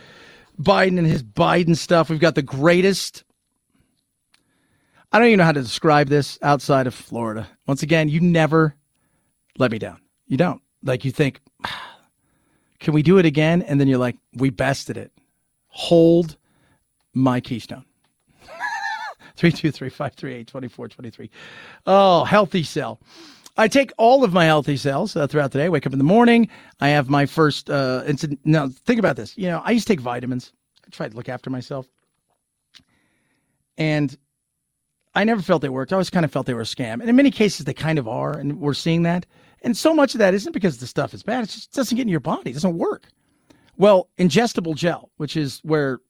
Biden and his Biden stuff. We've got the greatest. I don't even know how to describe this outside of Florida. Once again, you never let me down. You don't. Like, you think, can we do it again? And then you're like, we bested it. Hold my keystone. 323-538-2423. Oh, Healthy Cell. I take all of my Healthy Cells throughout the day. Wake up in the morning. I have my first now, think about this. You know, I used to take vitamins. I tried to look after myself. And I never felt they worked. I always kind of felt they were a scam. And in many cases, they kind of are, and we're seeing that. And so much of that isn't because the stuff is bad. It just doesn't get in your body. It doesn't work. Well, ingestible gel, which is where,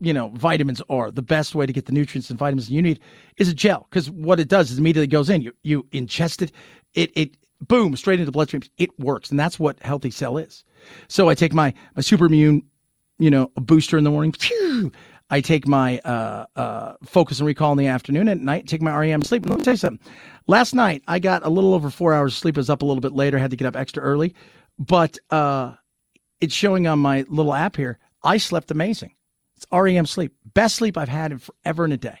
you know, vitamins are, the best way to get the nutrients and vitamins you need is a gel, because what it does is immediately goes in. You ingest it, it boom, straight into the bloodstream. It works, and that's what Healthy Cell is. So I take my super immune, you know, a booster in the morning. Phew! I take my focus and recall in the afternoon. At night, take my REM sleep. And let me tell you something. Last night, I got a little over 4 hours of sleep. I was up a little bit later. I had to get up extra early. But it's showing on my little app here. I slept amazing. It's REM sleep. Best sleep I've had in forever and a day. I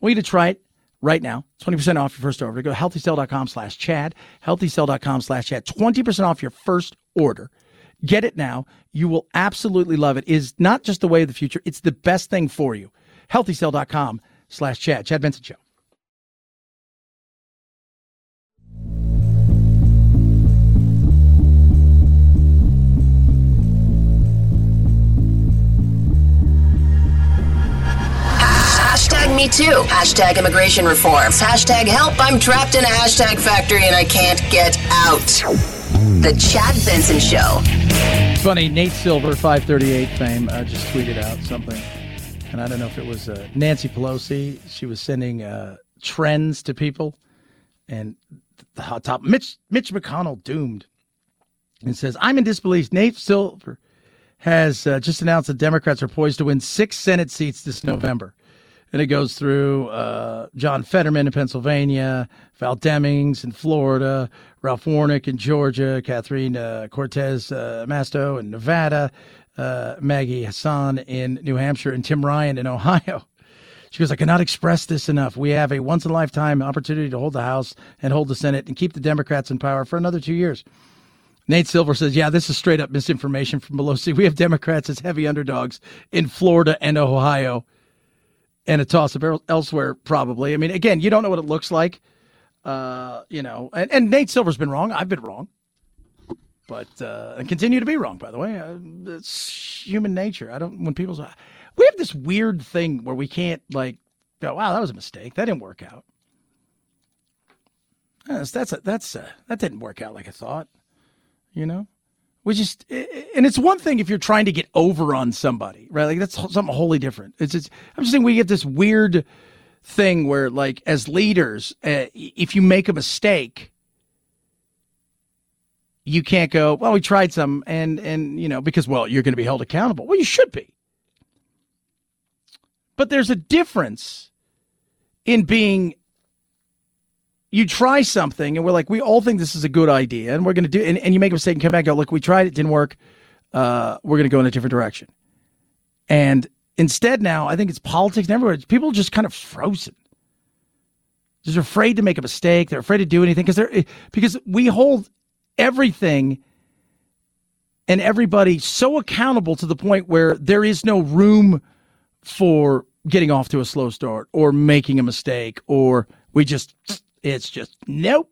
want you to try it right now. 20% off your first order. Go to healthycell.com/Chad. Healthycell.com/Chad. 20% off your first order. Get it now. You will absolutely love it. It is not just the way of the future. It's the best thing for you. Healthycell.com/Chad. Chad Benson Show. Hashtag me too. Hashtag immigration reforms. Hashtag help. I'm trapped in a hashtag factory and I can't get out. The Chad Benson Show. Funny, Nate Silver, 538 fame, just tweeted out something. And I don't know if it was Nancy Pelosi. She was sending trends to people. And the hot top, Mitch McConnell doomed. And says, I'm in disbelief. Nate Silver has just announced that Democrats are poised to win 6 Senate seats this November. And it goes through John Fetterman in Pennsylvania, Val Demings in Florida, Ralph Warnock in Georgia, Catherine Cortez Masto in Nevada, Maggie Hassan in New Hampshire, and Tim Ryan in Ohio. She goes, I cannot express this enough. We have a once-in-a-lifetime opportunity to hold the House and hold the Senate and keep the Democrats in power for another 2 years. Nate Silver says, yeah, this is straight-up misinformation from Pelosi. We have Democrats as heavy underdogs in Florida and Ohio. And a toss-up elsewhere, probably. I mean, again, you don't know what it looks like. You know, and Nate Silver's been wrong. I've been wrong. But, and continue to be wrong, by the way. It's human nature. I don't, when people say, we have this weird thing where we can't, like, go, wow, that was a mistake. That didn't work out. That didn't work out like I thought, you know? And it's one thing if you're trying to get over on somebody, right? Like that's something wholly different. I'm just saying we get this weird thing where, like, as leaders, if you make a mistake, you can't go, well, we tried some, and you know, because, well, you're going to be held accountable. Well, you should be. But there's a difference in being. You try something and we're like, we all think this is a good idea and we're going to do it. And you make a mistake and come back and go, look, we tried it. It didn't work. We're going to go in a different direction. And instead now, I think it's politics and everywhere. People are just kind of frozen. Just afraid to make a mistake. They're afraid to do anything because we hold everything and everybody so accountable to the point where there is no room for getting off to a slow start or making a mistake or we just... It's just, nope.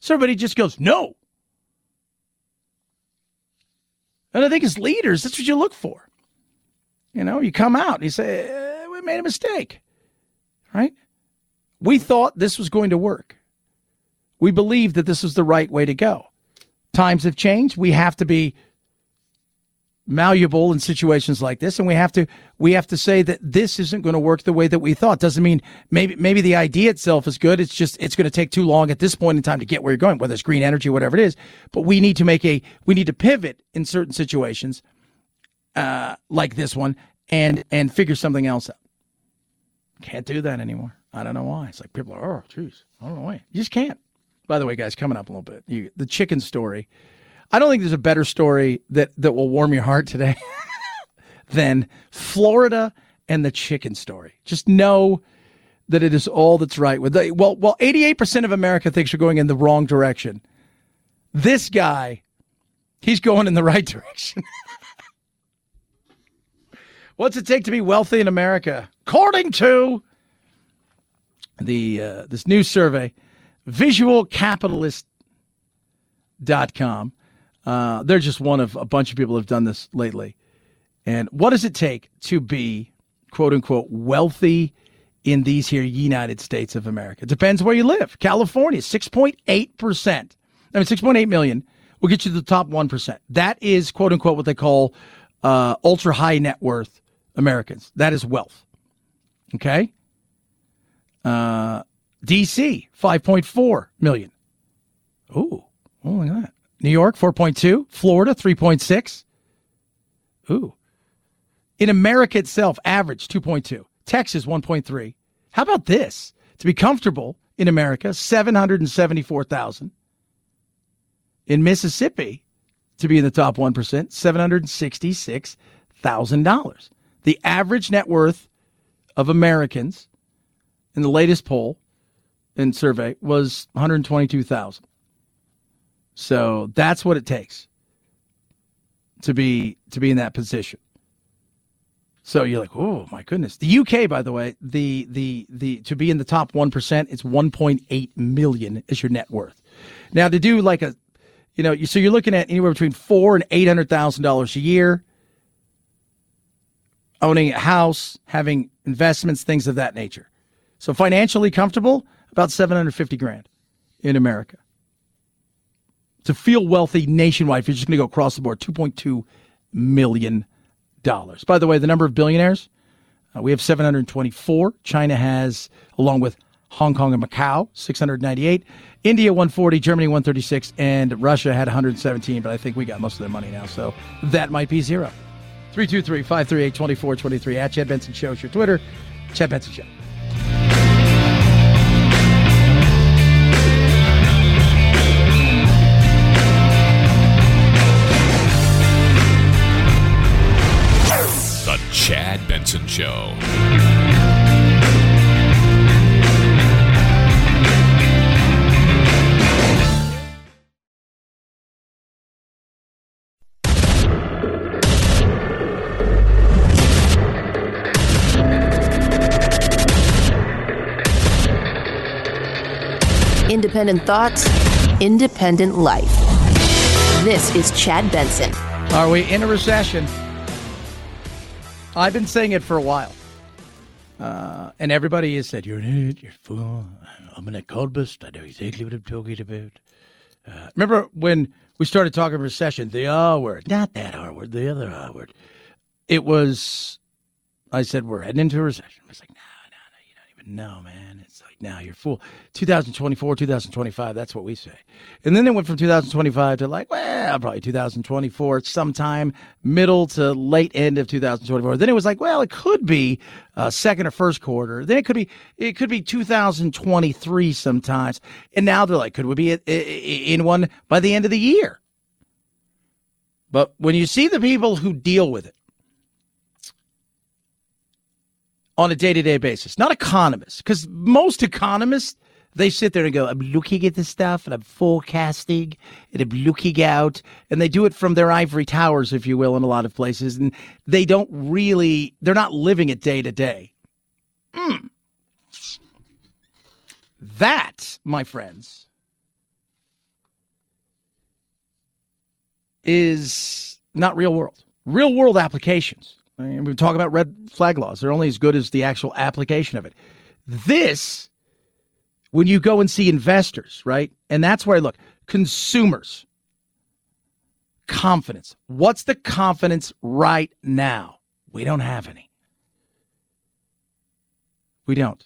So everybody just goes, no. And I think as leaders, that's what you look for. You know, you come out and you say, we made a mistake, right? We thought this was going to work. We believed that this was the right way to go. Times have changed. We have to be malleable in situations like this, and we have to say that this isn't going to work the way that we thought. Doesn't mean maybe the idea itself is good. It's just it's going to take too long at this point in time to get where you're going, whether it's green energy, whatever it is. But we need to pivot in certain situations, like this one, and figure something else out. Can't do that anymore. I don't know why. It's like people are, oh, jeez, I don't know why. You just can't. By the way, guys, coming up a little bit, the chicken story. I don't think there's a better story that will warm your heart today than Florida and the chicken story. Just know that it is all that's right. Well, 88% of America thinks you're going in the wrong direction. This guy, he's going in the right direction. What's it take to be wealthy in America? According to this new survey, visualcapitalist.com. They're just one of a bunch of people who have done this lately. And what does it take to be, quote unquote, wealthy in these here United States of America? It depends where you live. California, 6.8%. I mean, 6.8 million will get you to the top 1%. That is, quote unquote, what they call ultra high net worth Americans. That is wealth. Okay. D.C., 5.4 million. Ooh, oh, look at that. New York, 4.2. Florida, 3.6. Ooh. In America itself, average 2.2. Texas, 1.3. How about this? To be comfortable in America, 774,000. In Mississippi, to be in the top 1%, $766,000. The average net worth of Americans in the latest poll and survey was $122,000. So that's what it takes to be in that position. So you're like, oh my goodness. The UK, by the way, the to be in the top 1%, it's 1.8 million is your net worth. Now to do like a, you know, so you're looking at anywhere between $400,000 and $800,000 a year, owning a house, having investments, things of that nature. So financially comfortable, about $750,000 in America. To feel wealthy nationwide, if you're just going to go across the board, $2.2 million. By the way, the number of billionaires, we have 724. China has, along with Hong Kong and Macau, 698. India, 140. Germany, 136. And Russia had 117, but I think we got most of their money now, so that might be zero. 323-538-2423 at Chad Benson Show is your Twitter. Chad Benson Show. Chad Benson Show. Independent thoughts, independent life. This is Chad Benson. Are we in a recession? I've been saying it for a while, and everybody has said, you're an idiot, you're a fool, I'm an economist, I know exactly what I'm talking about. Remember when we started talking recession, the R word, not that R word, the other R word. It was, I said, we're heading into a recession. I was like, no, you don't even know, man. It's like, no, you're a fool. 2024, 2025, that's what we say. And then it went from 2025 to like, well, probably 2024, sometime middle to late end of 2024. Then it was like, well, it could be second or first quarter. Then it could be 2023 sometimes. And now they're like, could we be in one by the end of the year? But when you see the people who deal with it on a day-to-day basis, not economists, because most economists, they sit there and go, I'm looking at this stuff and I'm forecasting and I'm looking out. And they do it from their ivory towers, if you will, in a lot of places. And they don't really, they're not living it day to day. That, my friends, is not real world. Real world applications. I mean, we talk about red flag laws. They're only as good as the actual application of it. This, when you go and see investors, right? And that's where I look. Consumers. Confidence. What's the confidence right now? We don't have any. We don't.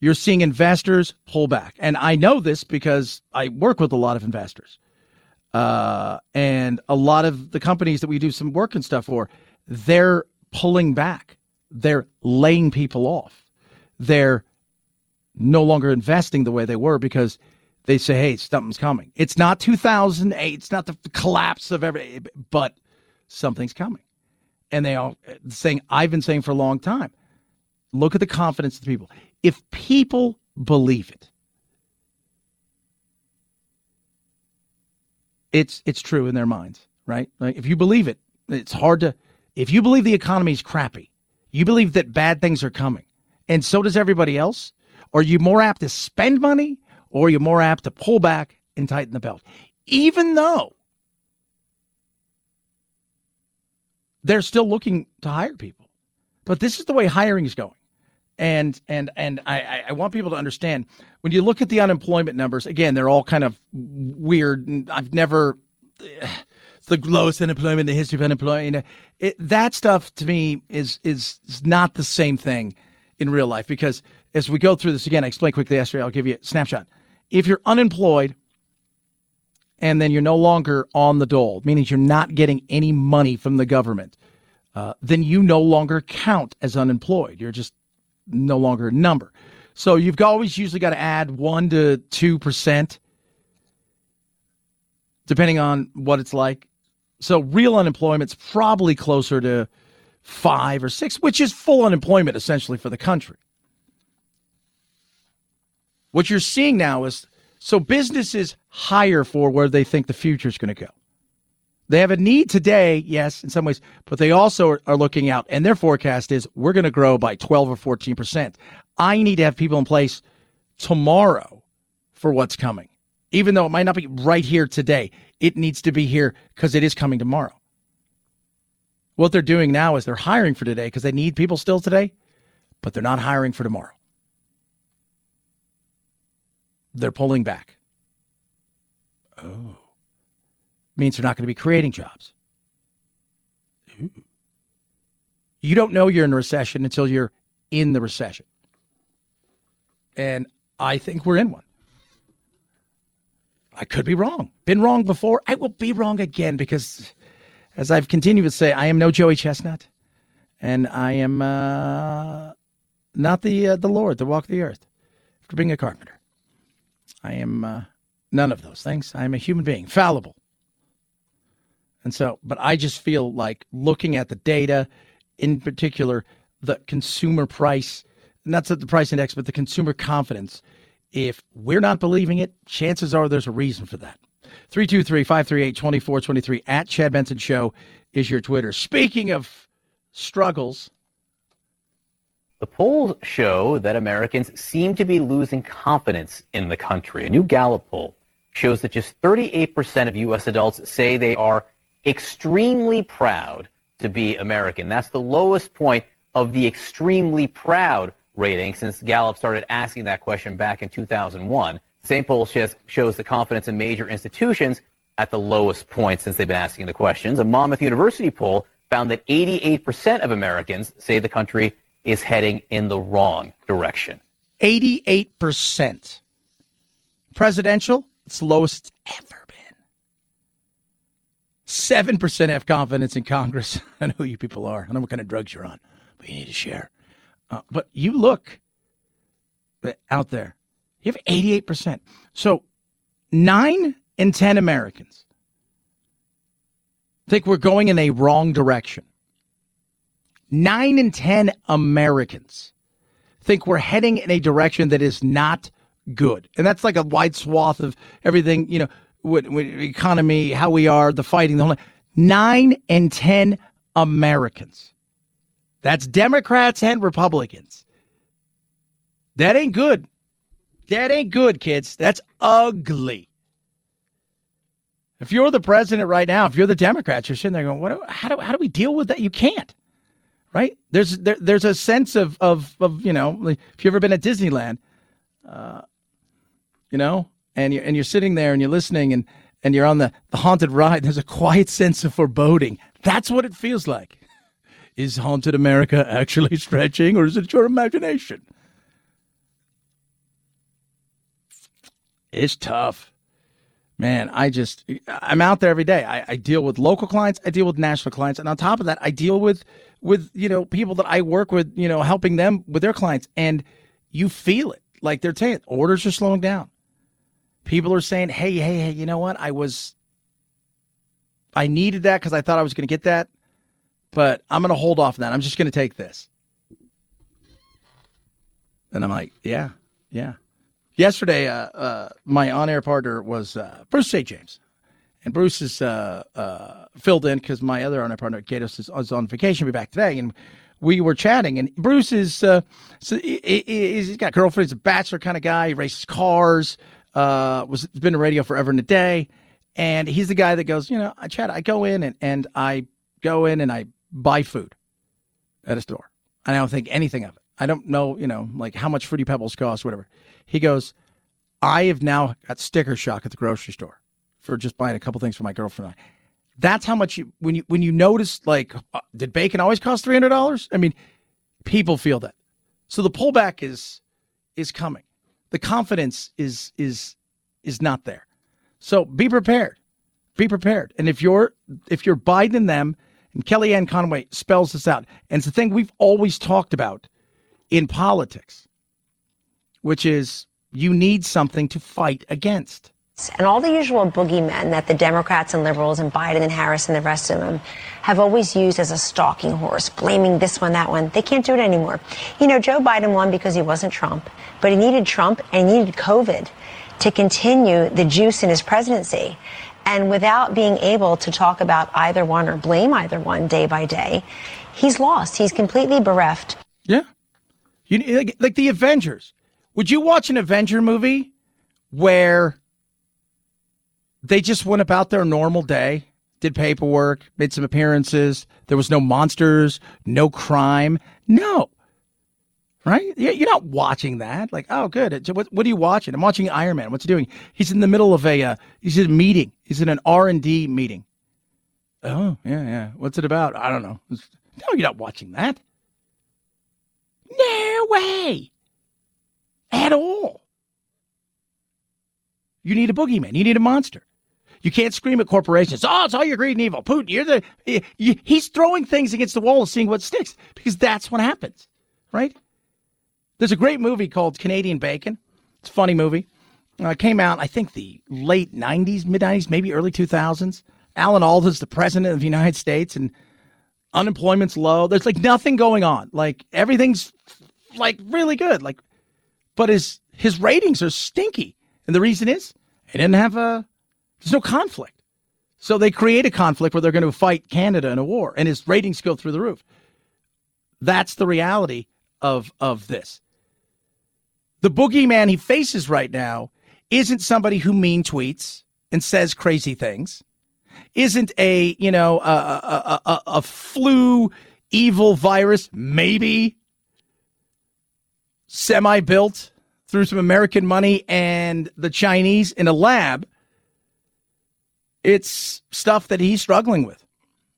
You're seeing investors pull back. And I know this because I work with a lot of investors. And a lot of the companies that we do some work and stuff for, they're pulling back. They're laying people off. They're no longer investing the way they were because they say, hey, something's coming. It's not 2008. It's not the collapse of everything, but something's coming. And they all saying, I've been saying for a long time, look at the confidence of the people. If people believe it, it's true in their minds, right? Like if you believe it, it's hard to, if you believe the economy's crappy, you believe that bad things are coming, and so does everybody else, are you more apt to spend money or are you more apt to pull back and tighten the belt? Even though they're still looking to hire people. But this is the way hiring is going. And I want people to understand, when you look at the unemployment numbers, again, they're all kind of weird. And I've never, it's the lowest unemployment in the history of unemployment. That stuff to me is not the same thing in real life, because as we go through this again, I explained quickly yesterday, I'll give you a snapshot. If you're unemployed and then you're no longer on the dole, meaning you're not getting any money from the government, then you no longer count as unemployed. You're just no longer a number. So you've always usually got to add 1% to 2%, depending on what it's like. So real unemployment's probably closer to 5 or 6, which is full unemployment essentially for the country. What you're seeing now is, so businesses hire for where they think the future is going to go. They have a need today, yes, in some ways, but they also are looking out, and their forecast is we're going to grow by 12 or 14%. I need to have people in place tomorrow for what's coming, even though it might not be right here today. It needs to be here because it is coming tomorrow. What they're doing now is they're hiring for today because they need people still today, but they're not hiring for tomorrow. They're pulling back. Oh. Means they're not going to be creating jobs. Ooh. You don't know you're in a recession until you're in the recession. And I think we're in one. I could be wrong. Been wrong before. I will be wrong again because, as I've continued to say, I am no Joey Chestnut. And I am not the Lord that walked the earth after being a carpenter. I am none of those things. I am a human being, fallible. And so, but I just feel like looking at the data, in particular, the consumer price, not the price index, but the consumer confidence. If we're not believing it, chances are there's a reason for that. 323-538-2423 at Chad Benson Show is your Twitter. Speaking of struggles. The polls show that Americans seem to be losing confidence in the country. A new Gallup poll shows that just 38% of U.S. adults say they are extremely proud to be American. That's the lowest point of the extremely proud rating since Gallup started asking that question back in 2001. The same poll shows the confidence in major institutions at the lowest point since they've been asking the questions. A Monmouth University poll found that 88% of Americans say the country is heading in the wrong direction. 88%. Presidential, it's the lowest it's ever been. 7% have confidence in Congress. I know who you people are. I know what kind of drugs you're on, but you need to share. But you look out there. You have 88%. So 9 in 10 Americans think we're going in a wrong direction. 9 in 10 Americans think we're heading in a direction that is not good. And that's like a wide swath of everything, you know, with economy, how we are, the fighting, the whole 9 in 10 Americans. That's Democrats and Republicans. That ain't good. That ain't good, kids. That's ugly. If you're the president right now, if you're the Democrats, you're sitting there going, "What? How do we deal with that?" You can't, right? There's a sense of you know, like if you've ever been at Disneyland, you know, and you're sitting there and you're listening and you're on the haunted ride. There's a quiet sense of foreboding. That's what it feels like. Is haunted America actually stretching, or is it your imagination? It's tough. Man, I'm out there every day. I deal with local clients. I deal with national clients. And on top of that, I deal with you know, people that I work with, you know, helping them with their clients. And you feel it. Like they're saying, orders are slowing down. People are saying, hey, you know what? I needed that because I thought I was going to get that. But I'm going to hold off on that. I'm just going to take this. And I'm like, yeah. Yesterday, my on-air partner was Bruce St. James. And Bruce is filled in because my other on-air partner, Gatos, is on vacation. We'll be back today. And we were chatting. And Bruce is he's got a girlfriend. He's a bachelor kind of guy. He races cars. He's been in radio forever and a day. And he's the guy that goes, you know, Chad, I go in and I go in and I buy food at a store. I don't think anything of it. I don't know, you know, like how much Fruity Pebbles cost, whatever. He goes, I have now got sticker shock at the grocery store for just buying a couple things for my girlfriend. That's how much when you notice, like, did bacon always cost $300? I mean, people feel that. So the pullback is coming. The confidence is not there. So be prepared. Be prepared. And if you're Biden and them, and Kellyanne Conway spells this out, and it's the thing we've always talked about in politics, which is you need something to fight against. And all the usual boogeymen that the Democrats and liberals and Biden and Harris and the rest of them have always used as a stalking horse, blaming this one, that one. They can't do it anymore. You know, Joe Biden won because he wasn't Trump, but he needed Trump and he needed COVID to continue the juice in his presidency. And without being able to talk about either one or blame either one day by day, he's lost. He's completely bereft. Yeah. You, like the Avengers. Would you watch an Avenger movie where they just went about their normal day, did paperwork, made some appearances? There was no monsters, no crime. No. Right? You're not watching that. Like, oh, good. What are you watching? I'm watching Iron Man. What's he doing? He's in the middle of he's in a meeting. He's in an R&D meeting. Oh, yeah. What's it about? I don't know. No, you're not watching that. No way. At all. You need a boogeyman. You need a monster. You can't scream at corporations. Oh, it's all your greed and evil. Putin, he's throwing things against the wall and seeing what sticks, because that's what happens, right? There's a great movie called Canadian Bacon. It's a funny movie. It came out, I think, the late 90s, mid-90s, maybe early 2000s. Alan Alda's the president of the United States, and unemployment's low. There's, like, nothing going on. Like, everything's, like, really good. Like, but his ratings are stinky. And the reason is they didn't have there's no conflict. So they create a conflict where they're going to fight Canada in a war, and his ratings go through the roof. That's the reality of this. The boogeyman he faces right now isn't somebody who mean tweets and says crazy things, isn't a flu evil virus, maybe semi-built through some American money and the Chinese in a lab. It's stuff that he's struggling with.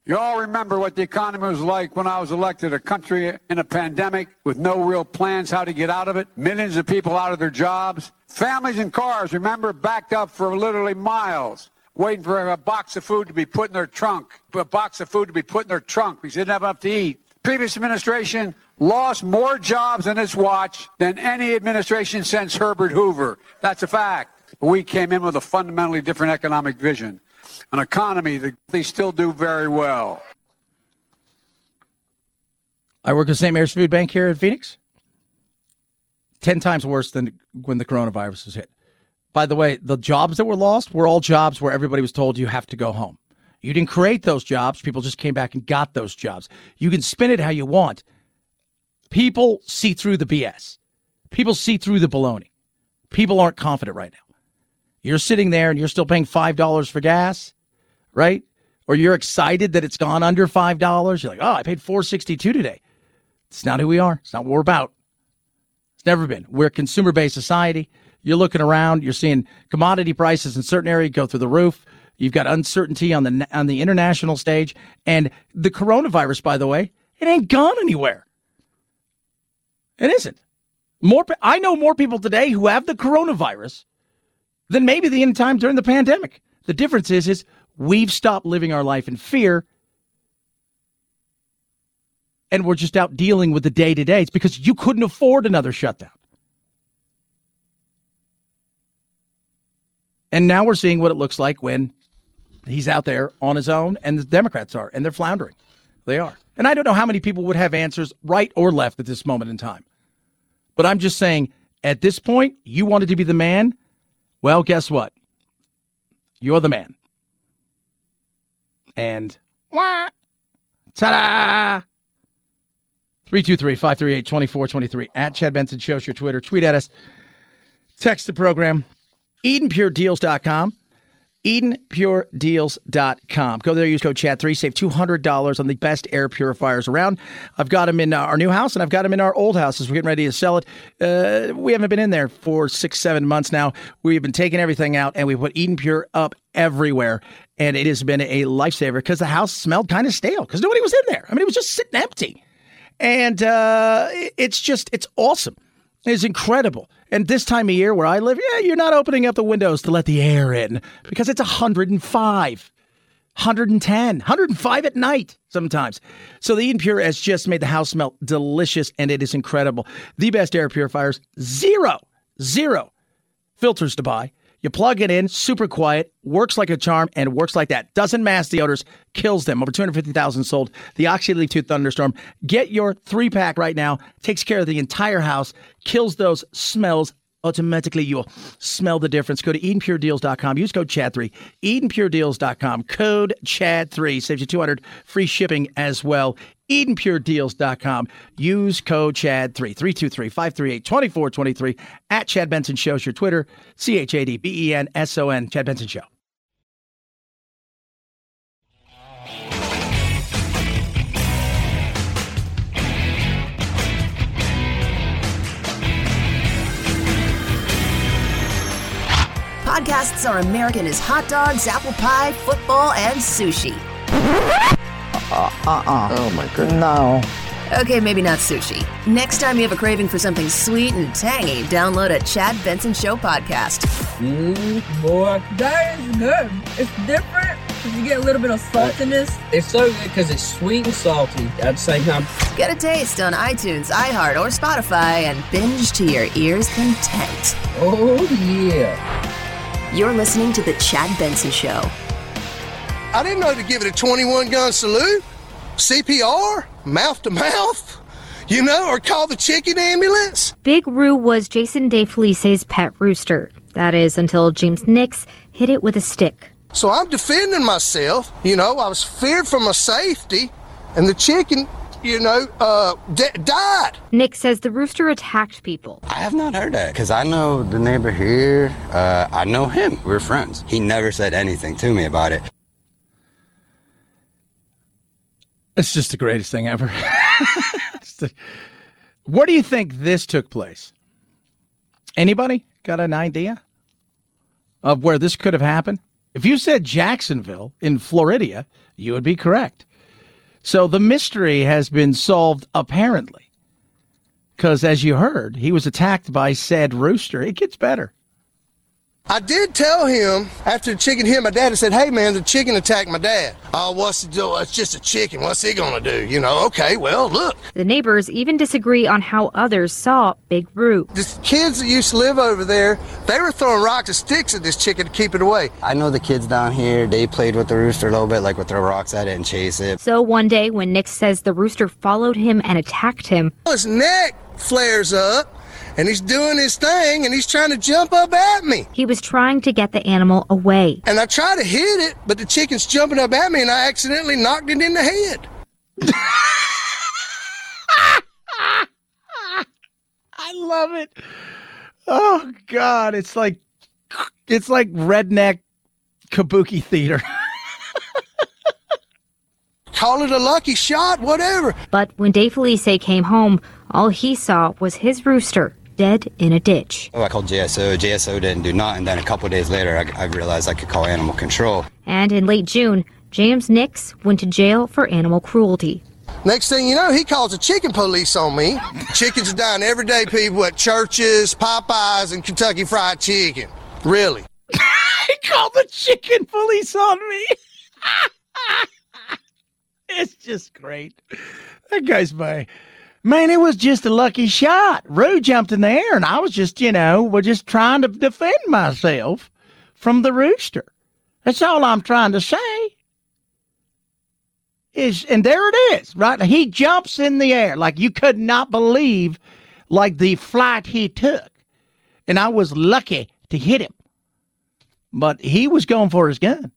You all remember what the economy was like when I was elected, a country in a pandemic with no real plans how to get out of it, millions of people out of their jobs, families and cars, remember, backed up for literally miles, waiting for a box of food to be put in their trunk, because they didn't have enough to eat. Previous administration lost more jobs in its watch than any administration since Herbert Hoover. That's a fact. But we came in with a fundamentally different economic vision, an economy that they still do very well. I work at St. Mary's Food Bank here in Phoenix. 10 times worse than when the coronavirus was hit. By the way, the jobs that were lost were all jobs where everybody was told you have to go home. You didn't create those jobs. People just came back and got those jobs. You can spin it how you want. People see through the BS. People see through the baloney. People aren't confident right now. You're sitting there and you're still paying $5 for gas, right? Or you're excited that it's gone under $5. You're like, oh, I paid $4.62 today. It's not who we are. It's not what we're about. It's never been. We're a consumer-based society. You're looking around. You're seeing commodity prices in certain areas go through the roof. You've got uncertainty on the international stage. And the coronavirus, by the way, it ain't gone anywhere. It isn't. I know more people today who have the coronavirus than maybe the end time during the pandemic. The difference is we've stopped living our life in fear, and we're just out dealing with the day-to-day. It's because you couldn't afford another shutdown. And now we're seeing what it looks like when he's out there on his own, and the Democrats are, and they're floundering. They are. And I don't know how many people would have answers right or left at this moment in time. But I'm just saying, at this point, you wanted to be the man. Well, guess what? You're the man. And ta-da! 323-538-2423 at Chad Benson shows your Twitter. Tweet at us. Text the program. EdenPureDeals.com. EdenPureDeals.com. Go there, use code CHAD3, save $200 on the best air purifiers around. I've got them in our new house, and I've got them in our old house as we're getting ready to sell it. We haven't been in there for 6-7 months now. We've been taking everything out, and we put Eden Pure up everywhere, and it has been a lifesaver because the house smelled kind of stale because nobody was in there. I mean, it was just sitting empty, and it's awesome. It's incredible. And this time of year where I live, yeah, you're not opening up the windows to let the air in because it's 105, 110, 105 at night sometimes. So the Eden Pure has just made the house smell delicious, and it is incredible. The best air purifiers, zero filters to buy. You plug it in, super quiet, works like a charm, and works like that. Doesn't mask the odors, kills them. Over 250,000 sold. The Oxy-Leaf 2 Thunderstorm. Get your 3-pack right now. Takes care of the entire house, kills those smells. Automatically, you'll smell the difference. Go to EdenPureDeals.com. Use code CHAD3. EdenPureDeals.com. Code CHAD3. Saves you $200. Free shipping as well. EdenPureDeals.com. Use code CHAD3. 323-538-2423. At Chad Benson Show is your Twitter. ChadBenson. Chad Benson Show. Podcasts are American as hot dogs, apple pie, football, and sushi. Oh, my goodness. No. Okay, maybe not sushi. Next time you have a craving for something sweet and tangy, download a Chad Benson Show podcast. Boy, that is good. It's different. You get a little bit of saltiness. It's so good because it's sweet and salty at the same time. Get a taste on iTunes, iHeart, or Spotify and binge to your ears' content. Oh, yeah. You're listening to The Chad Benson Show. I didn't know to give it a 21-gun salute, CPR, mouth-to-mouth, you know, or call the chicken ambulance. Big Roo was Jason DeFelice's pet rooster. That is, until James Nix hit it with a stick. So I'm defending myself. You know, I was feared for my safety, and the chicken, you know, died. Nick says the rooster attacked people. I have not heard that, because I know the neighbor here. I know him. We're friends. He never said anything to me about it. It's just the greatest thing ever. Where do you think this took place? Anybody got an idea of where this could have happened? If you said Jacksonville in Florida, you would be correct. So the mystery has been solved, apparently, because as you heard, he was attacked by said rooster. It gets better. I did tell him after the chicken hit my dad, I said, hey, man, the chicken attacked my dad. Oh, what's the deal? It's just a chicken. What's he going to do? You know, okay, well, look. The neighbors even disagree on how others saw Big Roo. The kids that used to live over there, they were throwing rocks and sticks at this chicken to keep it away. I know the kids down here, they played with the rooster a little bit, like would throw rocks at it and chase it. So one day when Nick says the rooster followed him and attacked him. His neck flares up. And he's doing his thing, and he's trying to jump up at me. He was trying to get the animal away. And I tried to hit it, but the chicken's jumping up at me, and I accidentally knocked it in the head. I love it. Oh, God. It's like redneck kabuki theater. Call it a lucky shot, whatever. But when DeFelice came home, all he saw was his rooster dead in a ditch. Oh, I called JSO. JSO didn't do nothing. And then a couple days later, I realized I could call animal control. And in late June, James Nix went to jail for animal cruelty. Next thing you know, he calls the chicken police on me. Chickens are dying every day, people, at churches, Popeyes, and Kentucky Fried Chicken. Really. He called the chicken police on me. It's just great. That guy's my... Man, it was just a lucky shot. Roo jumped in the air, and I was just, just trying to defend myself from the rooster. That's all I'm trying to say. And there it is, right? He jumps in the air like you could not believe, like the flight he took. And I was lucky to hit him. But he was going for his gun.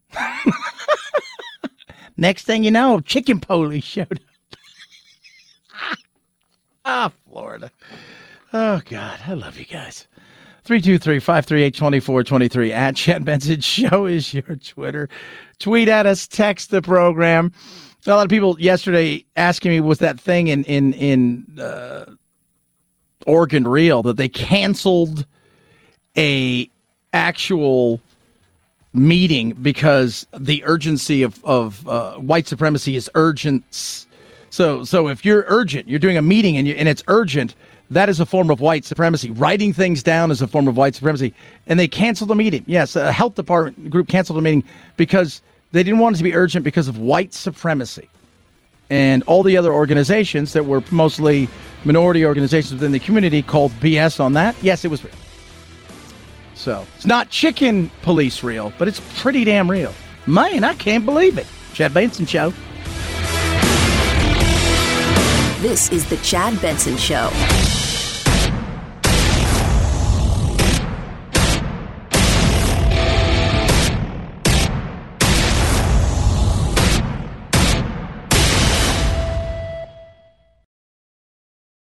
Next thing you know, chicken police showed up. Ah, Florida. Oh, God. I love you guys. 323-538-2423. At Chad Benson Show is your Twitter. Tweet at us. Text the program. A lot of people yesterday asking me, was that thing in Oregon real, that they canceled a actual meeting because the urgency of white supremacy is urgent. So if you're urgent, you're doing a meeting and it's urgent, That is a form of white supremacy. Writing things down is a form of white supremacy. And they canceled the meeting. Yes, a health department group canceled the meeting because they didn't want it to be urgent because of white supremacy. And all the other organizations that were mostly minority organizations within the community called BS on that. Yes, it was real. So it's not chicken police real, but it's pretty damn real. Man, I can't believe it. Chad Benson Show. This is the Chad Benson Show.